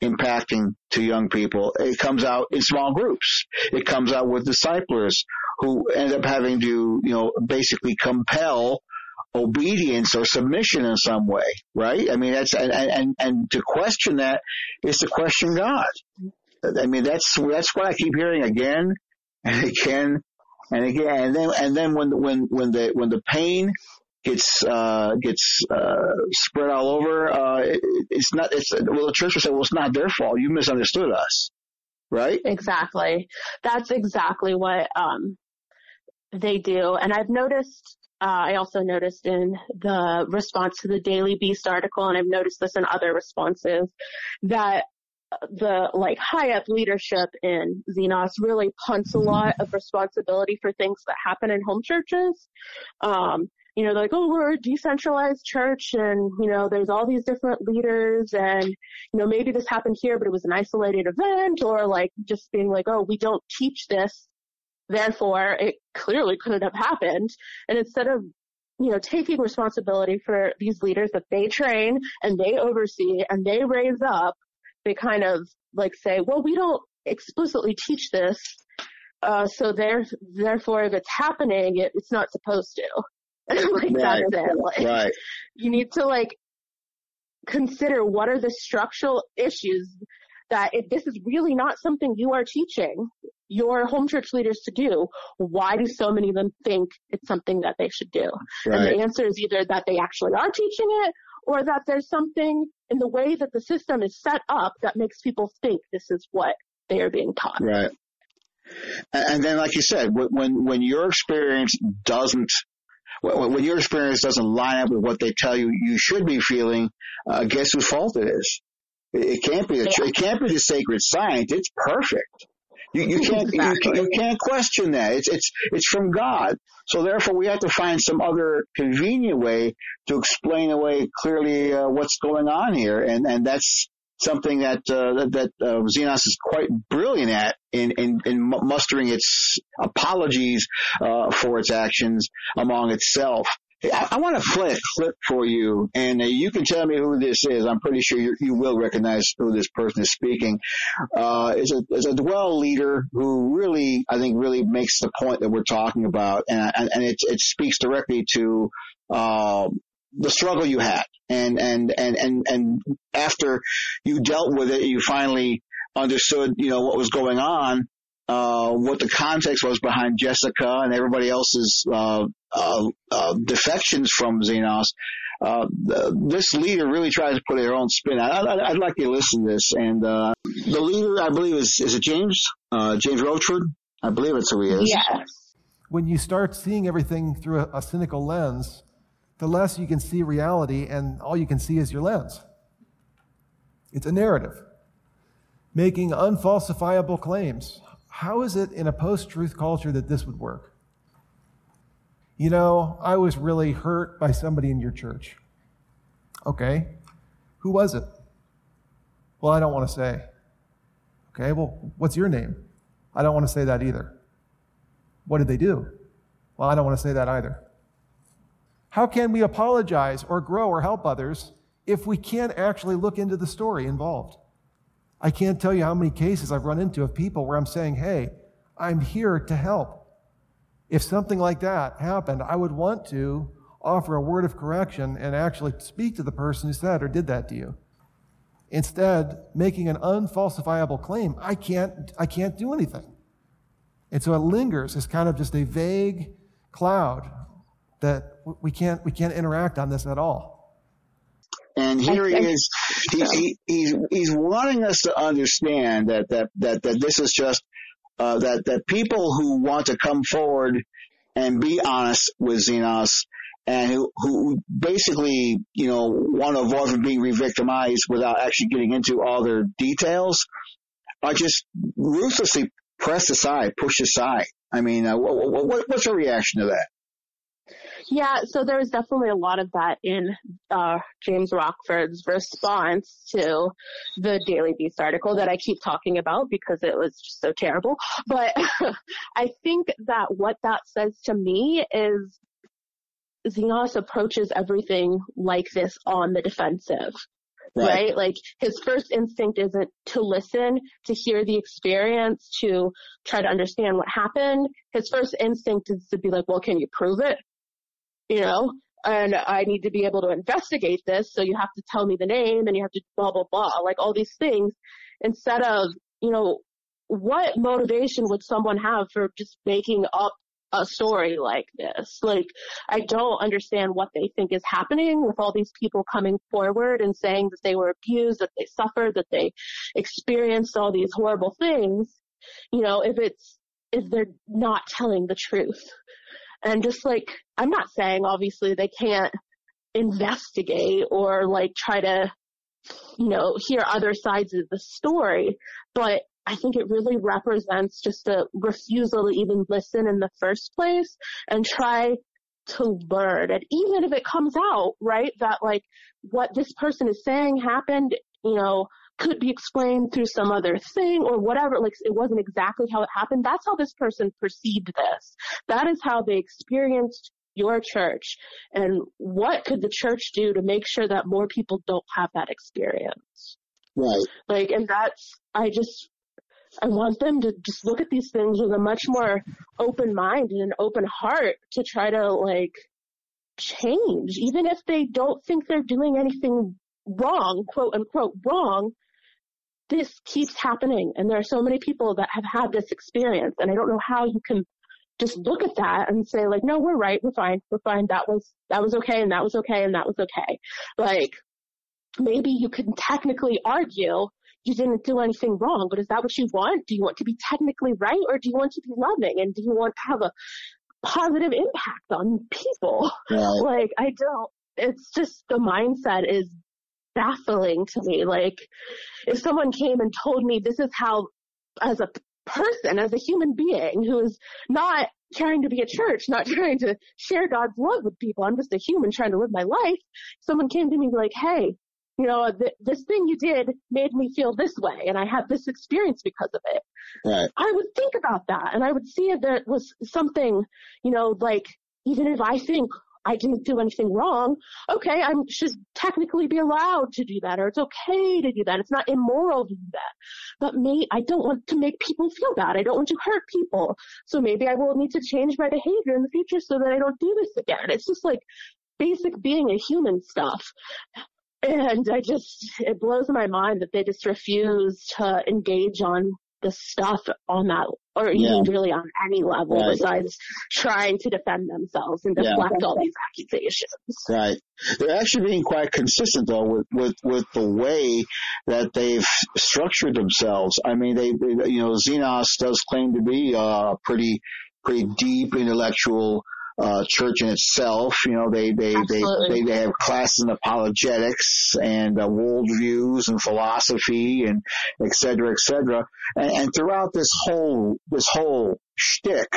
impacting to young people. It comes out in small groups. It comes out with disciplers who end up having to, you know, basically compel obedience or submission in some way, right? I mean, that's, and, and, and to question that is to question God. I mean, that's, that's what I keep hearing again and again and again. And then, and then when, when, when the, when the pain gets, uh, gets, uh, spread all over, uh, it, it's not, it's, well, the church will say, well, it's not their fault. You misunderstood us, right? Exactly. That's exactly what, um, they do. And I've noticed, Uh, I also noticed in the response to the Daily Beast article, and I've noticed this in other responses, that the like high up leadership in Xenos really punts a lot of responsibility for things that happen in home churches. Um, you know, they're like, oh, we're a decentralized church, and you know, there's all these different leaders, and you know, maybe this happened here, but it was an isolated event, or like just being like, oh, we don't teach this, therefore it clearly couldn't have happened. And instead of, you know, taking responsibility for these leaders that they train and they oversee and they raise up, they kind of like say, well, we don't explicitly teach this, uh, so there, therefore if it's happening, it, it's not supposed to. Like, right. That's it. Like, right. You need to like consider what are the structural issues that if this is really not something you are teaching your home church leaders to do, why do so many of them think it's something that they should do? Right. And the answer is either that they actually are teaching it, or that there's something in the way that the system is set up that makes people think this is what they are being taught. Right. And then, like you said, when when your experience doesn't when your experience doesn't line up with what they tell you you should be feeling, uh, guess whose fault it is? It can't be. The, yeah. It can't be the sacred science. It's perfect. You, you can't. Exactly. You, you can't question that. It's it's it's from God. So therefore, we have to find some other convenient way to explain away clearly uh, what's going on here, and and that's something that uh, that uh, Xenos is quite brilliant at in in, in mustering its apologies uh, for its actions among itself. I, I want to play a clip for you, and uh, you can tell me who this is. I'm pretty sure you, you will recognize who this person is speaking. Uh, it's a, it's a Dwell leader who really, I think, really makes the point that we're talking about, and, and, and it, it speaks directly to uh, the struggle you had. And, and, and, and, and after you dealt with it, you finally understood, you know, what was going on. Uh, what the context was behind Jessica and everybody else's uh, uh, uh, defections from Xenos. Uh, the, this leader really tries to put their own spin. I, I, I'd like you to listen to this. And uh, the leader, I believe, is is it James? Uh, James Rochford? I believe it's who he is. Yes. When you start seeing everything through a, a cynical lens, the less you can see reality, and all you can see is your lens. It's a narrative, making unfalsifiable claims. How is it in a post-truth culture that this would work? You know, I was really hurt by somebody in your church. Okay, who was it? Well, I don't want to say. Okay, well, what's your name? I don't want to say that either. What did they do? Well, I don't want to say that either. How can we apologize or grow or help others if we can't actually look into the story involved? I can't tell you how many cases I've run into of people where I'm saying, hey, I'm here to help. If something like that happened, I would want to offer a word of correction and actually speak to the person who said or did that to you. Instead, making an unfalsifiable claim, I can't, I can't do anything. And so it lingers as kind of just a vague cloud that we can't, we can't interact on this at all. And here he is. He, he, he's he's wanting us to understand that that that, that this is just uh, that that people who want to come forward and be honest with Xenos, and who who basically, you know, want to avoid from being re-victimized without actually getting into all their details, are just ruthlessly pressed aside, pushed aside. I mean, uh, what, what, what's your reaction to that? Yeah, so there was definitely a lot of that in uh, James Rochford's response to the Daily Beast article that I keep talking about because it was just so terrible. But I think that what that says to me is Xenos approaches everything like this on the defensive. Right. right? Like his first instinct isn't to listen, to hear the experience, to try to understand what happened. His first instinct is to be like, well, can you prove it? You know, and I need to be able to investigate this. So you have to tell me the name and you have to blah, blah, blah, like all these things instead of, you know, what motivation would someone have for just making up a story like this? Like, I don't understand what they think is happening with all these people coming forward and saying that they were abused, that they suffered, that they experienced all these horrible things. You know, if it's, if they're not telling the truth. And just like, I'm not saying obviously they can't investigate or like try to, you know, hear other sides of the story, but I think it really represents just a refusal to even listen in the first place and try to learn. And even if it comes out, right, that like what this person is saying happened, you know, could be explained through some other thing or whatever, like it wasn't exactly how it happened. That's how this person perceived this. That is how they experienced your church. And what could the church do to make sure that more people don't have that experience? Right. Like, and that's, I just, I want them to just look at these things with a much more open mind and an open heart to try to like change, even if they don't think they're doing anything wrong, quote unquote wrong. This keeps happening. And there are so many people that have had this experience, and I don't know how you can just look at that and say like, no, we're right. We're fine. We're fine. That was, that was okay. And that was okay. And that was okay. Like maybe you can technically argue you didn't do anything wrong, but is that what you want? Do you want to be technically right, or do you want to be loving, and do you want to have a positive impact on people? Yeah. Like, I don't, it's just the mindset is baffling to me. Like, if someone came and told me this is how, as a person, as a human being who is not trying to be a church, not trying to share God's love with people, I'm just a human trying to live my life, someone came to me like, hey, you know, th- this thing you did made me feel this way, and I had this experience because of it. Right. I would think about that, and I would see if there was something, you know, like, even if I think I didn't do anything wrong, okay, I should technically be allowed to do that, or it's okay to do that. It's not immoral to do that. But me, I don't want to make people feel bad. I don't want to hurt people. So maybe I will need to change my behavior in the future so that I don't do this again. It's just like basic being a human stuff. And I just, it blows my mind that they just refuse to engage on the stuff on that, or even yeah. really on any level right. besides trying to defend themselves and deflect yeah. all these accusations. Right. They're actually being quite consistent, though, with, with, with the way that they've structured themselves. I mean, they, they you know, Xenos does claim to be a pretty, pretty deep intellectual Uh, church in itself. You know, they, they, they, they, they have classes in apologetics and uh, worldviews and philosophy and et cetera, et cetera. And, and throughout this whole, this whole shtick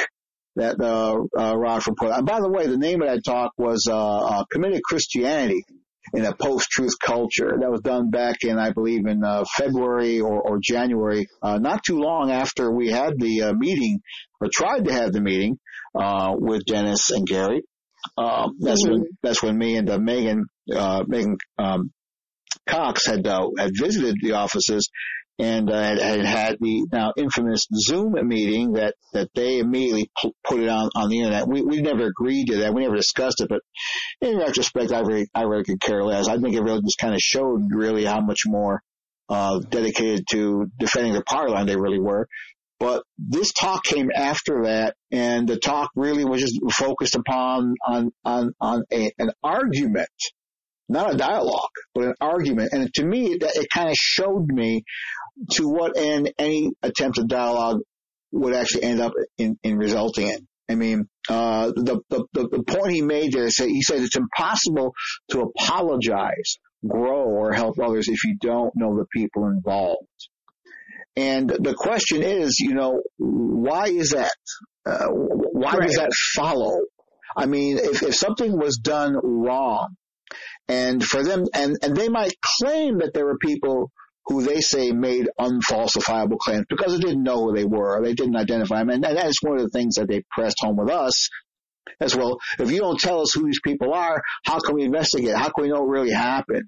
that, uh, uh, Rochford put on. By the way, the name of that talk was, uh, uh Committed Christianity in a Post-Truth Culture. That was done back in, I believe, in uh, February or, or January, uh, not too long after we had the uh, meeting, or tried to have the meeting, uh, with Dennis and Gary. Um, that's mm-hmm. when, that's when me and uh, Megan, uh, Megan, um, Cox had, uh, had visited the offices and, uh, had, had had the now infamous Zoom meeting that, that they immediately p- put it on, on the internet. We, we never agreed to that. We never discussed it, but in retrospect, I really, I really could care less. I think it really just kind of showed really how much more, uh, dedicated to defending the power line they really were. But this talk came after that, and the talk really was just focused upon on on on a, an argument, not a dialogue, but an argument. And to me, that it kind of showed me to what end any attempt at dialogue would actually end up in, in resulting in. I mean, uh, the, the the point he made there, he said it's impossible to apologize, grow, or help others if you don't know the people involved. And the question is, you know, why is that? Uh, why right. does that follow? I mean, if, if something was done wrong, and for them, and, and they might claim that there were people who they say made unfalsifiable claims because they didn't know who they were, or they didn't identify them. And, and that's one of the things that they pressed home with us as well. If you don't tell us who these people are, how can we investigate? How can we know what really happened?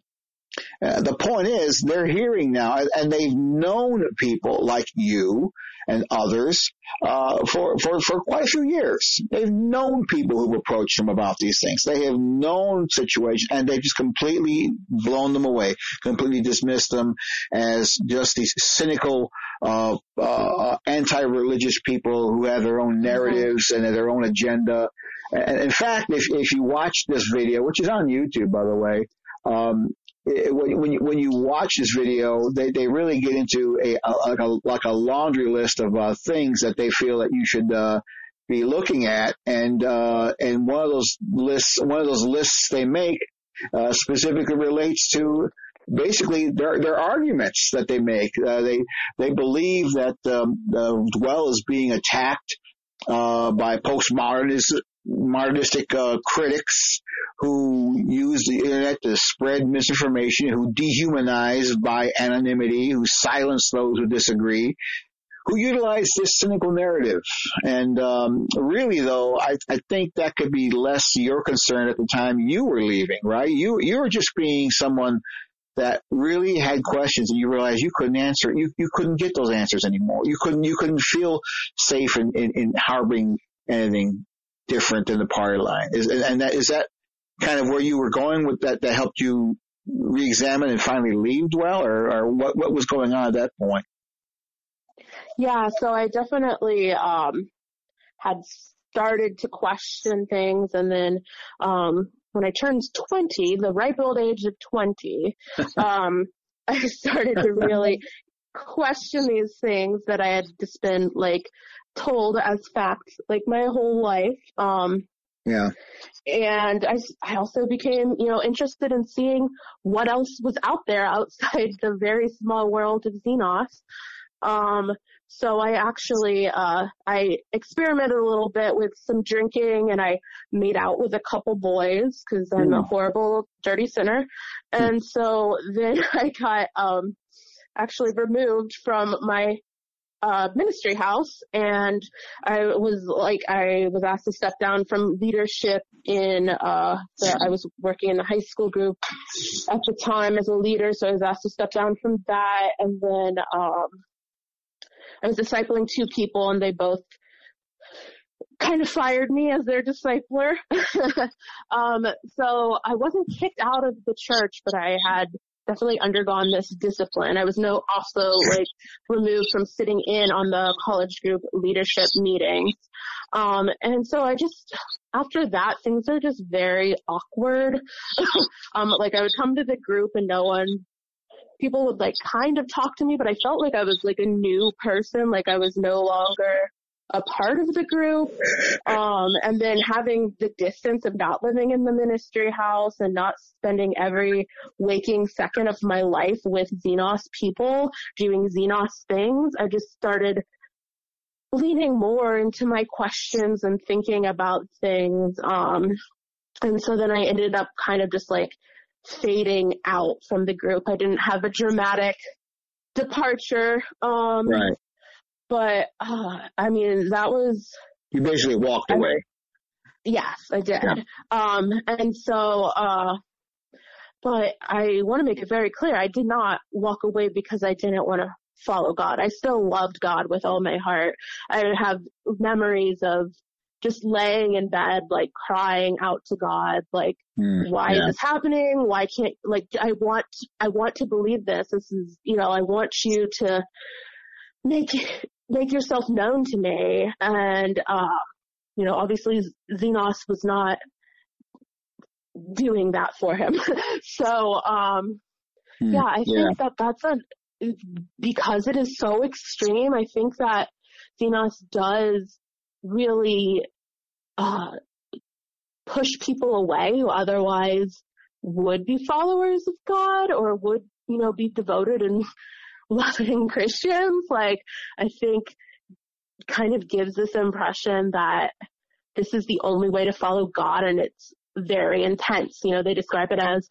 Uh, the point is, they're hearing now, and they've known people like you and others uh, for, for, for quite a few years. They've known people who've approached them about these things. They have known situations, and they've just completely blown them away, completely dismissed them as just these cynical, uh, uh, anti-religious people who have their own narratives and their own agenda. And in fact, if, if you watch this video, which is on YouTube, by the way, um, It, when you when you watch this video, they, they really get into a, a, like a like a laundry list of uh, things that they feel that you should uh, be looking at. And uh, and one of those lists, one of those lists they make uh, specifically relates to basically their their arguments that they make. Uh, they they believe that um, uh, Dwell is being attacked uh, by postmodernist modernistic uh, critics who use the internet to spread misinformation, who dehumanize by anonymity, who silence those who disagree, who utilize this cynical narrative. And um, really, though, I, I think that could be less your concern at the time you were leaving, right? You you were just being someone that really had questions, and you realized you couldn't answer. You you couldn't get those answers anymore. You couldn't you couldn't feel safe in, in, in harboring anything different than the party line. Is, and that is that kind of where you were going with that, that helped you reexamine and finally leave Dwell, or, or what, what was going on at that point? Yeah, so I definitely um, had started to question things, and then um, when I turned twenty, the ripe old age of twenty, um, I started to really question these things that I had just been, like, told as facts, like, my whole life. Um, yeah. And I, I also became, you know, interested in seeing what else was out there outside the very small world of Xenos. Um, so I actually, uh, I experimented a little bit with some drinking, and I made out with a couple boys because I'm mm. a horrible, dirty sinner. And mm. so then I got, um, actually removed from my, uh, ministry house, and I was like, I was asked to step down from leadership in, uh, the, I was working in the high school group at the time as a leader. So I was asked to step down from that. And then, um, I was discipling two people, and they both kind of fired me as their discipler. um, so I wasn't kicked out of the church, but I had definitely undergone this discipline. I was no also like removed from sitting in on the college group leadership meetings. Um, and so I just, after that, things are just very awkward. um, like I would come to the group and no one people would like kind of talk to me, but I felt like I was like a new person, like I was no longer a part of the group. Um, and then having the distance of not living in the ministry house and not spending every waking second of my life with Xenos people doing Xenos things, I just started leaning more into my questions and thinking about things. Um, and so then I ended up kind of just like fading out from the group. I didn't have a dramatic departure. Um, right. But, uh, I mean, that was... You basically walked I, away. Yes, I did. Yeah. Um, and so, uh, but I want to make it very clear, I did not walk away because I didn't want to follow God. I still loved God with all my heart. I have memories of just laying in bed, like, crying out to God, like, mm, why yeah. is this happening? Why can't, like, I want, I want to believe this. This is, you know, I want you to make, make yourself known to me. And, uh, you know, obviously Xenos was not doing that for him. so, um, mm, yeah, I think yeah. that that's a, because it is so extreme, I think that Xenos does really uh, push people away who otherwise would be followers of God or would, you know, be devoted and loving Christians. Like, I think kind of gives this impression that this is the only way to follow God, and it's very intense. You know, they describe it as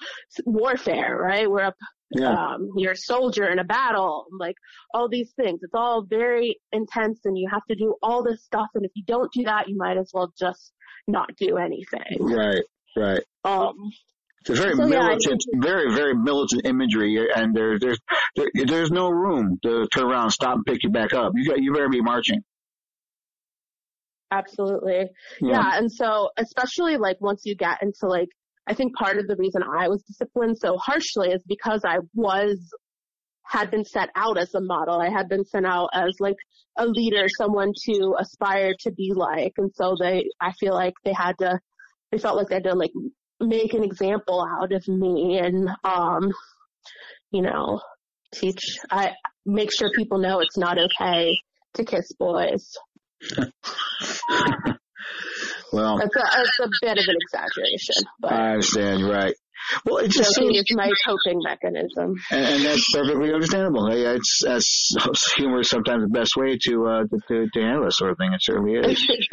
warfare, right? We're up, yeah. um, you're a soldier in a battle, like all these things. It's all very intense, and you have to do all this stuff. And if you don't do that, you might as well just not do anything. Right, right. Um, it's a very so, militant, yeah, think, very, very militant imagery, and there, there's there, there's no room to turn around, stop, and pick you back up. You got, you better be marching. Absolutely. Yeah. yeah. And so especially like once you get into like, I think part of the reason I was disciplined so harshly is because I was, had been set out as a model. I had been sent out as like a leader, someone to aspire to be like. And so they, I feel like they had to, they felt like they had to like make an example out of me and, um, you know, teach, I make sure people know it's not okay to kiss boys. Well, that's a, that's a bit of an exaggeration. But I understand, right? Well, it just joking seems, is my coping mechanism, and, and that's perfectly understandable. It's that's humor is sometimes the best way to uh, to, to handle this sort of thing. It certainly is.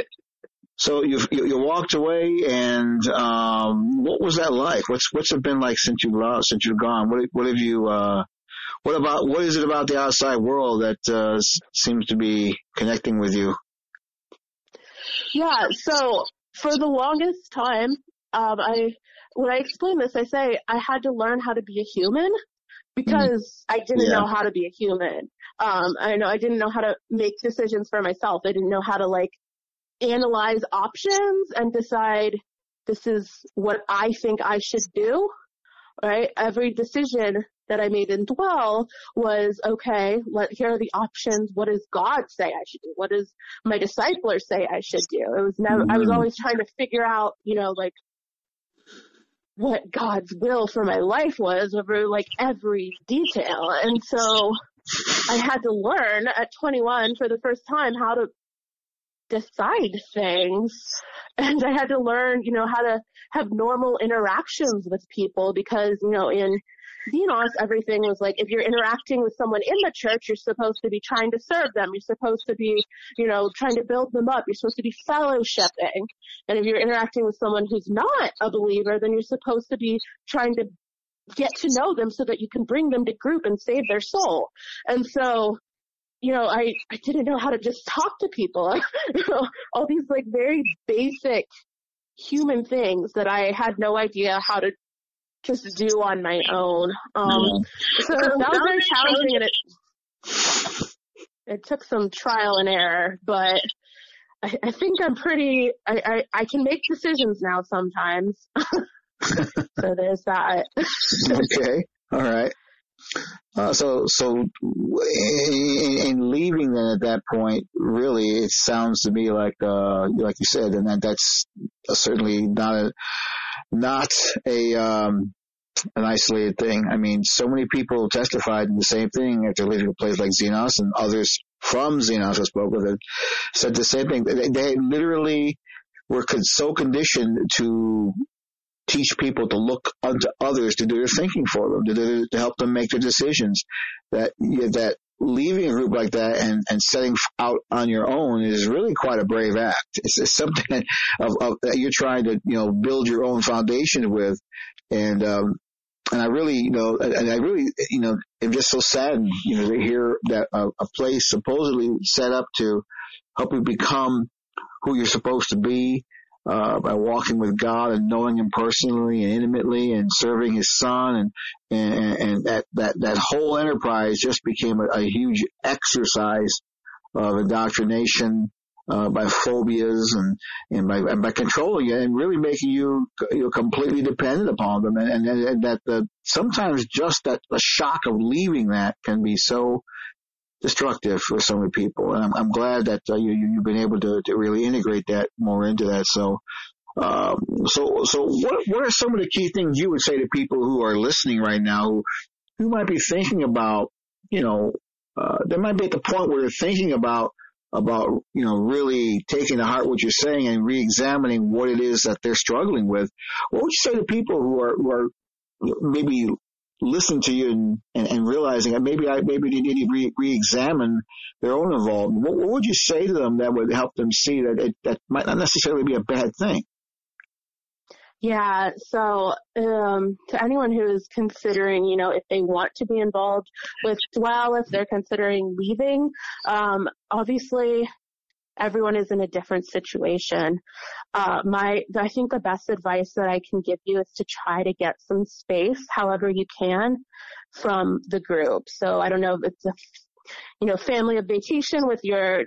So you you walked away, and um, what was that like? What's what's it been like since you lost, since you've gone? What what have you? Uh, what about what is it about the outside world that uh, seems to be connecting with you? Yeah. So for the longest time, um, I when I explain this, I say I had to learn how to be a human because mm-hmm. I didn't yeah. know how to be a human. Um, I know I didn't know how to make decisions for myself. I didn't know how to like. Analyze options and decide this is what I think I should do, right? Every decision that I made in Dwell was, okay, let, here are the options. What does God say I should do? What does my disciples say I should do? It was never, mm-hmm. I was always trying to figure out, you know, like what God's will for my life was over like every detail. And so I had to learn at twenty-one for the first time how to decide things, and I had to learn, you know, how to have normal interactions with people because, you know, in Xenos, everything was like, if you're interacting with someone in the church, you're supposed to be trying to serve them. You're supposed to be, you know, trying to build them up. You're supposed to be fellowshipping. And if you're interacting with someone who's not a believer, then you're supposed to be trying to get to know them so that you can bring them to group and save their soul. And so you know, I, I didn't know how to just talk to people, you know, all these like very basic human things that I had no idea how to just do on my own. Um, yeah. So that was very challenging, and it, it took some trial and error, but I, I think I'm pretty, I, I, I can make decisions now sometimes. So there's that. Okay. All right. Uh, so, so in, in leaving then at that point, really, it sounds to me like, uh, like you said, and that that's certainly not a, not a, um, an isolated thing. I mean, so many people testified in the same thing after leaving a place like Xenos, and others from Xenos I spoke with it said the same thing. They, they literally were con- so conditioned to teach people to look unto others to do their thinking for them, to, do, to help them make their decisions. That that leaving a group like that and, and setting out on your own is really quite a brave act. It's, it's something of, of that you're trying to you know build your own foundation with, and um, and I really you know and I really you know am just so saddened you know to hear that a, a place supposedly set up to help you become who you're supposed to be. Uh, by walking with God and knowing Him personally and intimately and serving His Son, and and, and that, that that whole enterprise just became a, a huge exercise of indoctrination uh, by phobias and and by and by controlling it and really making you you know, completely dependent upon them, and, and, and that the, sometimes just that the shock of leaving that can be so destructive for so many people, and I'm, I'm glad that uh, you, you've been able to, to really integrate that more into that. So, um, so, so, what what are some of the key things you would say to people who are listening right now, who, who might be thinking about, you know, uh, they might be at the point where they're thinking about about you know really taking to heart what you're saying and re-examining what it is that they're struggling with. What would you say to people who are who are maybe listen to you and, and, and realizing that maybe I, maybe they need to re, re-examine their own involvement? What, what would you say to them that would help them see that it, that might not necessarily be a bad thing? Yeah. So, um, to anyone who is considering, you know, if they want to be involved with Dwell, if they're considering leaving, um, obviously everyone is in a different situation. Uh, my, I think the best advice that I can give you is to try to get some space, however you can, from the group. So I don't know if it's a, you know, family of vacation with your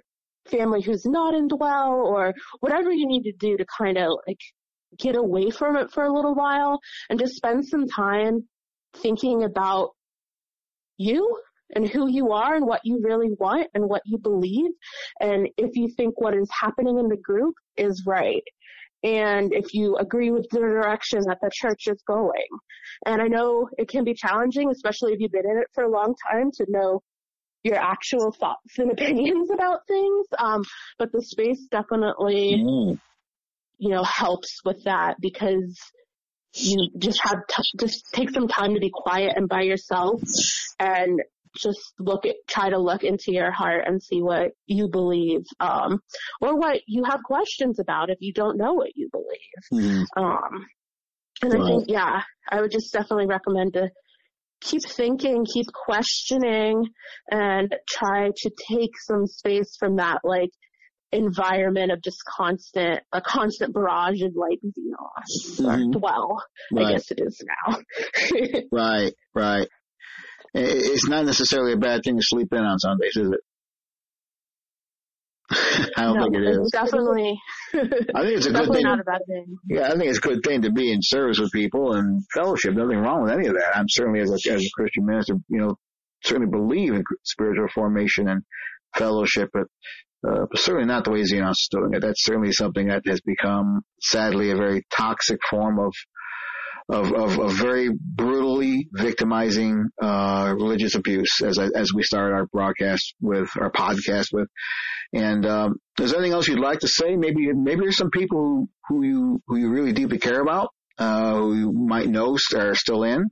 family who's not in Dwell, or whatever you need to do to kind of like get away from it for a little while and just spend some time thinking about you and who you are and what you really want and what you believe, and if you think what is happening in the group is right, and if you agree with the direction that the church is going. And I know it can be challenging, especially if you've been in it for a long time, to know your actual thoughts and opinions about things. Um, but the space definitely, mm. you know, helps with that, because you just have t- just take some time to be quiet and by yourself, and just look at, try to look into your heart and see what you believe, um, or what you have questions about if you don't know what you believe. Mm. Um, and right. I think, yeah, I would just definitely recommend to keep thinking, keep questioning, and try to take some space from that, like, environment of just constant, a constant barrage of, like, Xenos, mm-hmm. or Dwell, right. I guess it is now. Right, right. It's not necessarily a bad thing to sleep in on Sundays, is it? I don't no, think it is. Definitely. I think it's a good thing. Not a bad thing. Yeah, I think it's a good thing to be in service with people and fellowship. Nothing wrong with any of that. I'm certainly, as a, as a Christian minister, you know, certainly believe in spiritual formation and fellowship, but, uh, but certainly not the way Xenos is doing it. That's certainly something that has become, sadly, a very toxic form of Of, of, of very brutally victimizing, uh, religious abuse, as I, as we started our broadcast with, our podcast with. And, um, is there anything else you'd like to say? Maybe, maybe there's some people who, who you, who you really deeply care about, uh, who you might know are still in,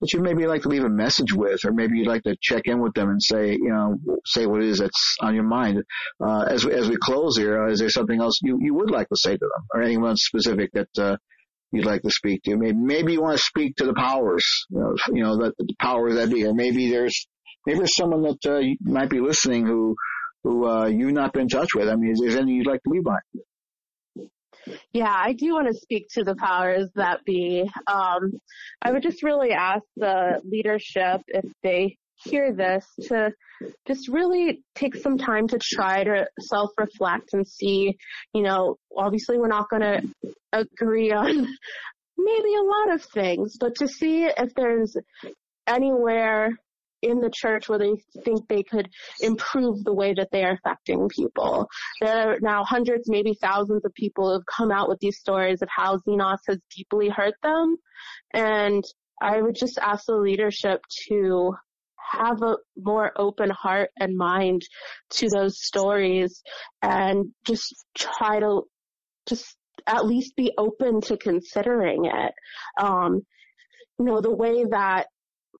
that you maybe like to leave a message with, or maybe you'd like to check in with them and say, you know, say what it is that's on your mind. Uh, as we, as we close here, is there something else you, you would like to say to them, or anyone specific that, uh, you'd like to speak to? Maybe, maybe you want to speak to the powers, you know, you know the, the powers that be, or maybe there's maybe there's someone that uh, might be listening who who uh, you've not been in touch with. I mean, is there anything you'd like to leave behind? Yeah, I do want to speak to the powers that be. Um, I would just really ask the leadership, if they hear this, to just really take some time to try to self-reflect and see, you know, obviously we're not going to agree on maybe a lot of things, but to see if there's anywhere in the church where they think they could improve the way that they are affecting people. There are now hundreds, maybe thousands of people who have come out with these stories of how Xenos has deeply hurt them. And I would just ask the leadership to have a more open heart and mind to those stories, and just try to just at least be open to considering it. Um, you know, the way that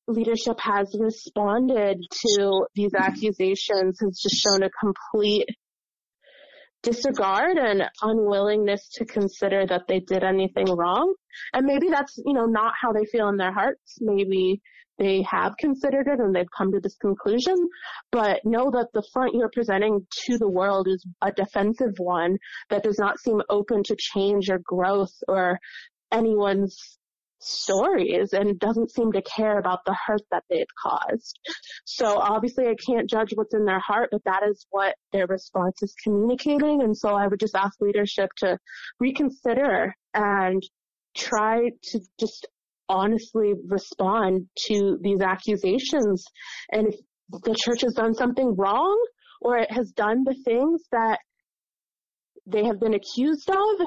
leadership has responded to these accusations has just shown a complete disregard and unwillingness to consider that they did anything wrong. And maybe that's, you know, not how they feel in their hearts. Maybe they have considered it and they've come to this conclusion, but know that the front you're presenting to the world is a defensive one that does not seem open to change or growth or anyone's stories, and doesn't seem to care about the hurt that they've caused. So obviously I can't judge what's in their heart, but that is what their response is communicating. And so I would just ask leadership to reconsider and try to just honestly respond to these accusations. And if the church has done something wrong, or it has done the things that they have been accused of,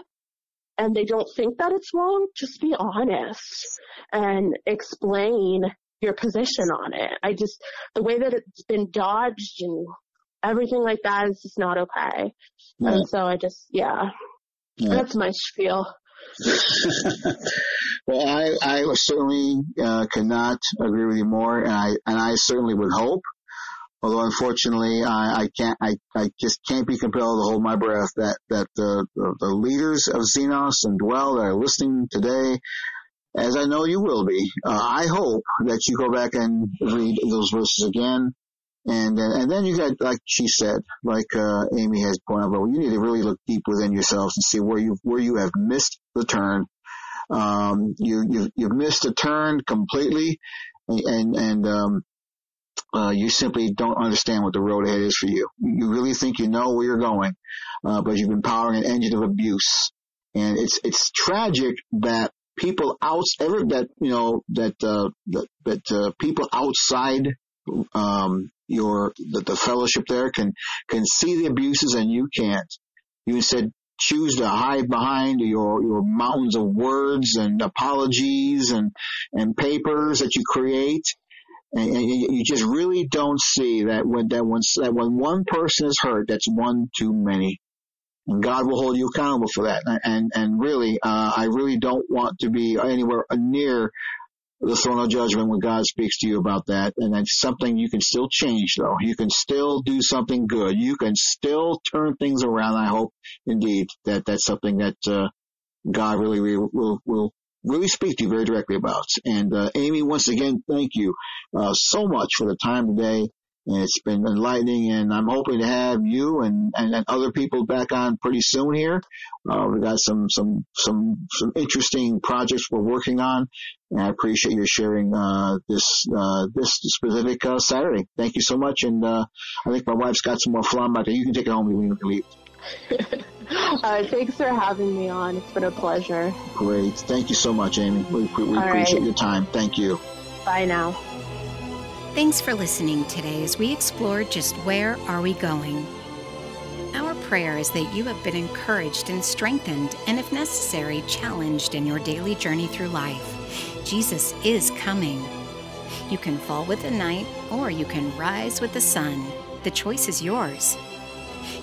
and they don't think that it's wrong, just be honest and explain your position on it. I just, the way that it's been dodged and everything like that is just not okay. Yeah. And so I just, yeah, yeah. That's my spiel. Well, I, I certainly uh, cannot agree with you more, and I and I certainly would hope, although unfortunately I, I can't, I, I just can't be compelled to hold my breath, that that the, the, the leaders of Xenos and Dwell that are listening today, as I know you will be, uh, I hope that you go back and read those verses again, and and then you got, like she said, like uh, Amy has pointed out, you need to really look deep within yourselves and see where you where you have missed the turn. Um, you you you've missed a turn completely, and and um, uh, you simply don't understand what the road ahead is for you. You really think you know where you're going, uh, but you've been powering an engine of abuse, and it's it's tragic that people out ever that you know that uh, that, that uh, people outside um, your the, the fellowship there can can see the abuses and you can't. You said, choose to hide behind your, your mountains of words and apologies and, and papers that you create. And, and you just really don't see that when that when, that when one person is hurt, that's one too many. And God will hold you accountable for that. And and really, uh, I really don't want to be anywhere near the throne of judgment when God speaks to you about that. And that's something you can still change, though. You can still do something good. You can still turn things around. I hope, indeed, that that's something that uh, God really, really will will really speak to you very directly about. And uh, Amy, once again, thank you uh, so much for the time today. And it's been enlightening, and I'm hoping to have you and, and, and other people back on pretty soon here. Uh, we've got some, some, some, some interesting projects we're working on, and I appreciate your sharing, uh, this, uh, this specific, uh, Saturday. Thank you so much, and, uh, I think my wife's got some more flan out there. You can take it home when you leave. uh, thanks for having me on. It's been a pleasure. Great. Thank you so much, Amy. We, we, we appreciate right. your time. Thank you. Bye now. Thanks for listening today as we explore just where are we going. Our prayer is that you have been encouraged and strengthened, and if necessary, challenged in your daily journey through life. Jesus is coming. You can fall with the night, or you can rise with the sun. The choice is yours.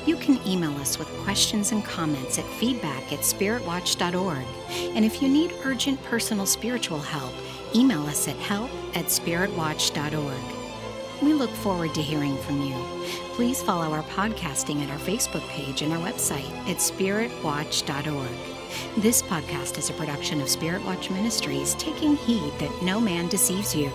You can email us with questions and comments at feedback at spiritwatch dot org. And if you need urgent personal spiritual help, email us at help at spiritwatch dot org. We look forward to hearing from you. Please follow our podcasting at our Facebook page and our website at spiritwatch dot org. This podcast is a production of Spirit Watch Ministries, taking heed that no man deceives you.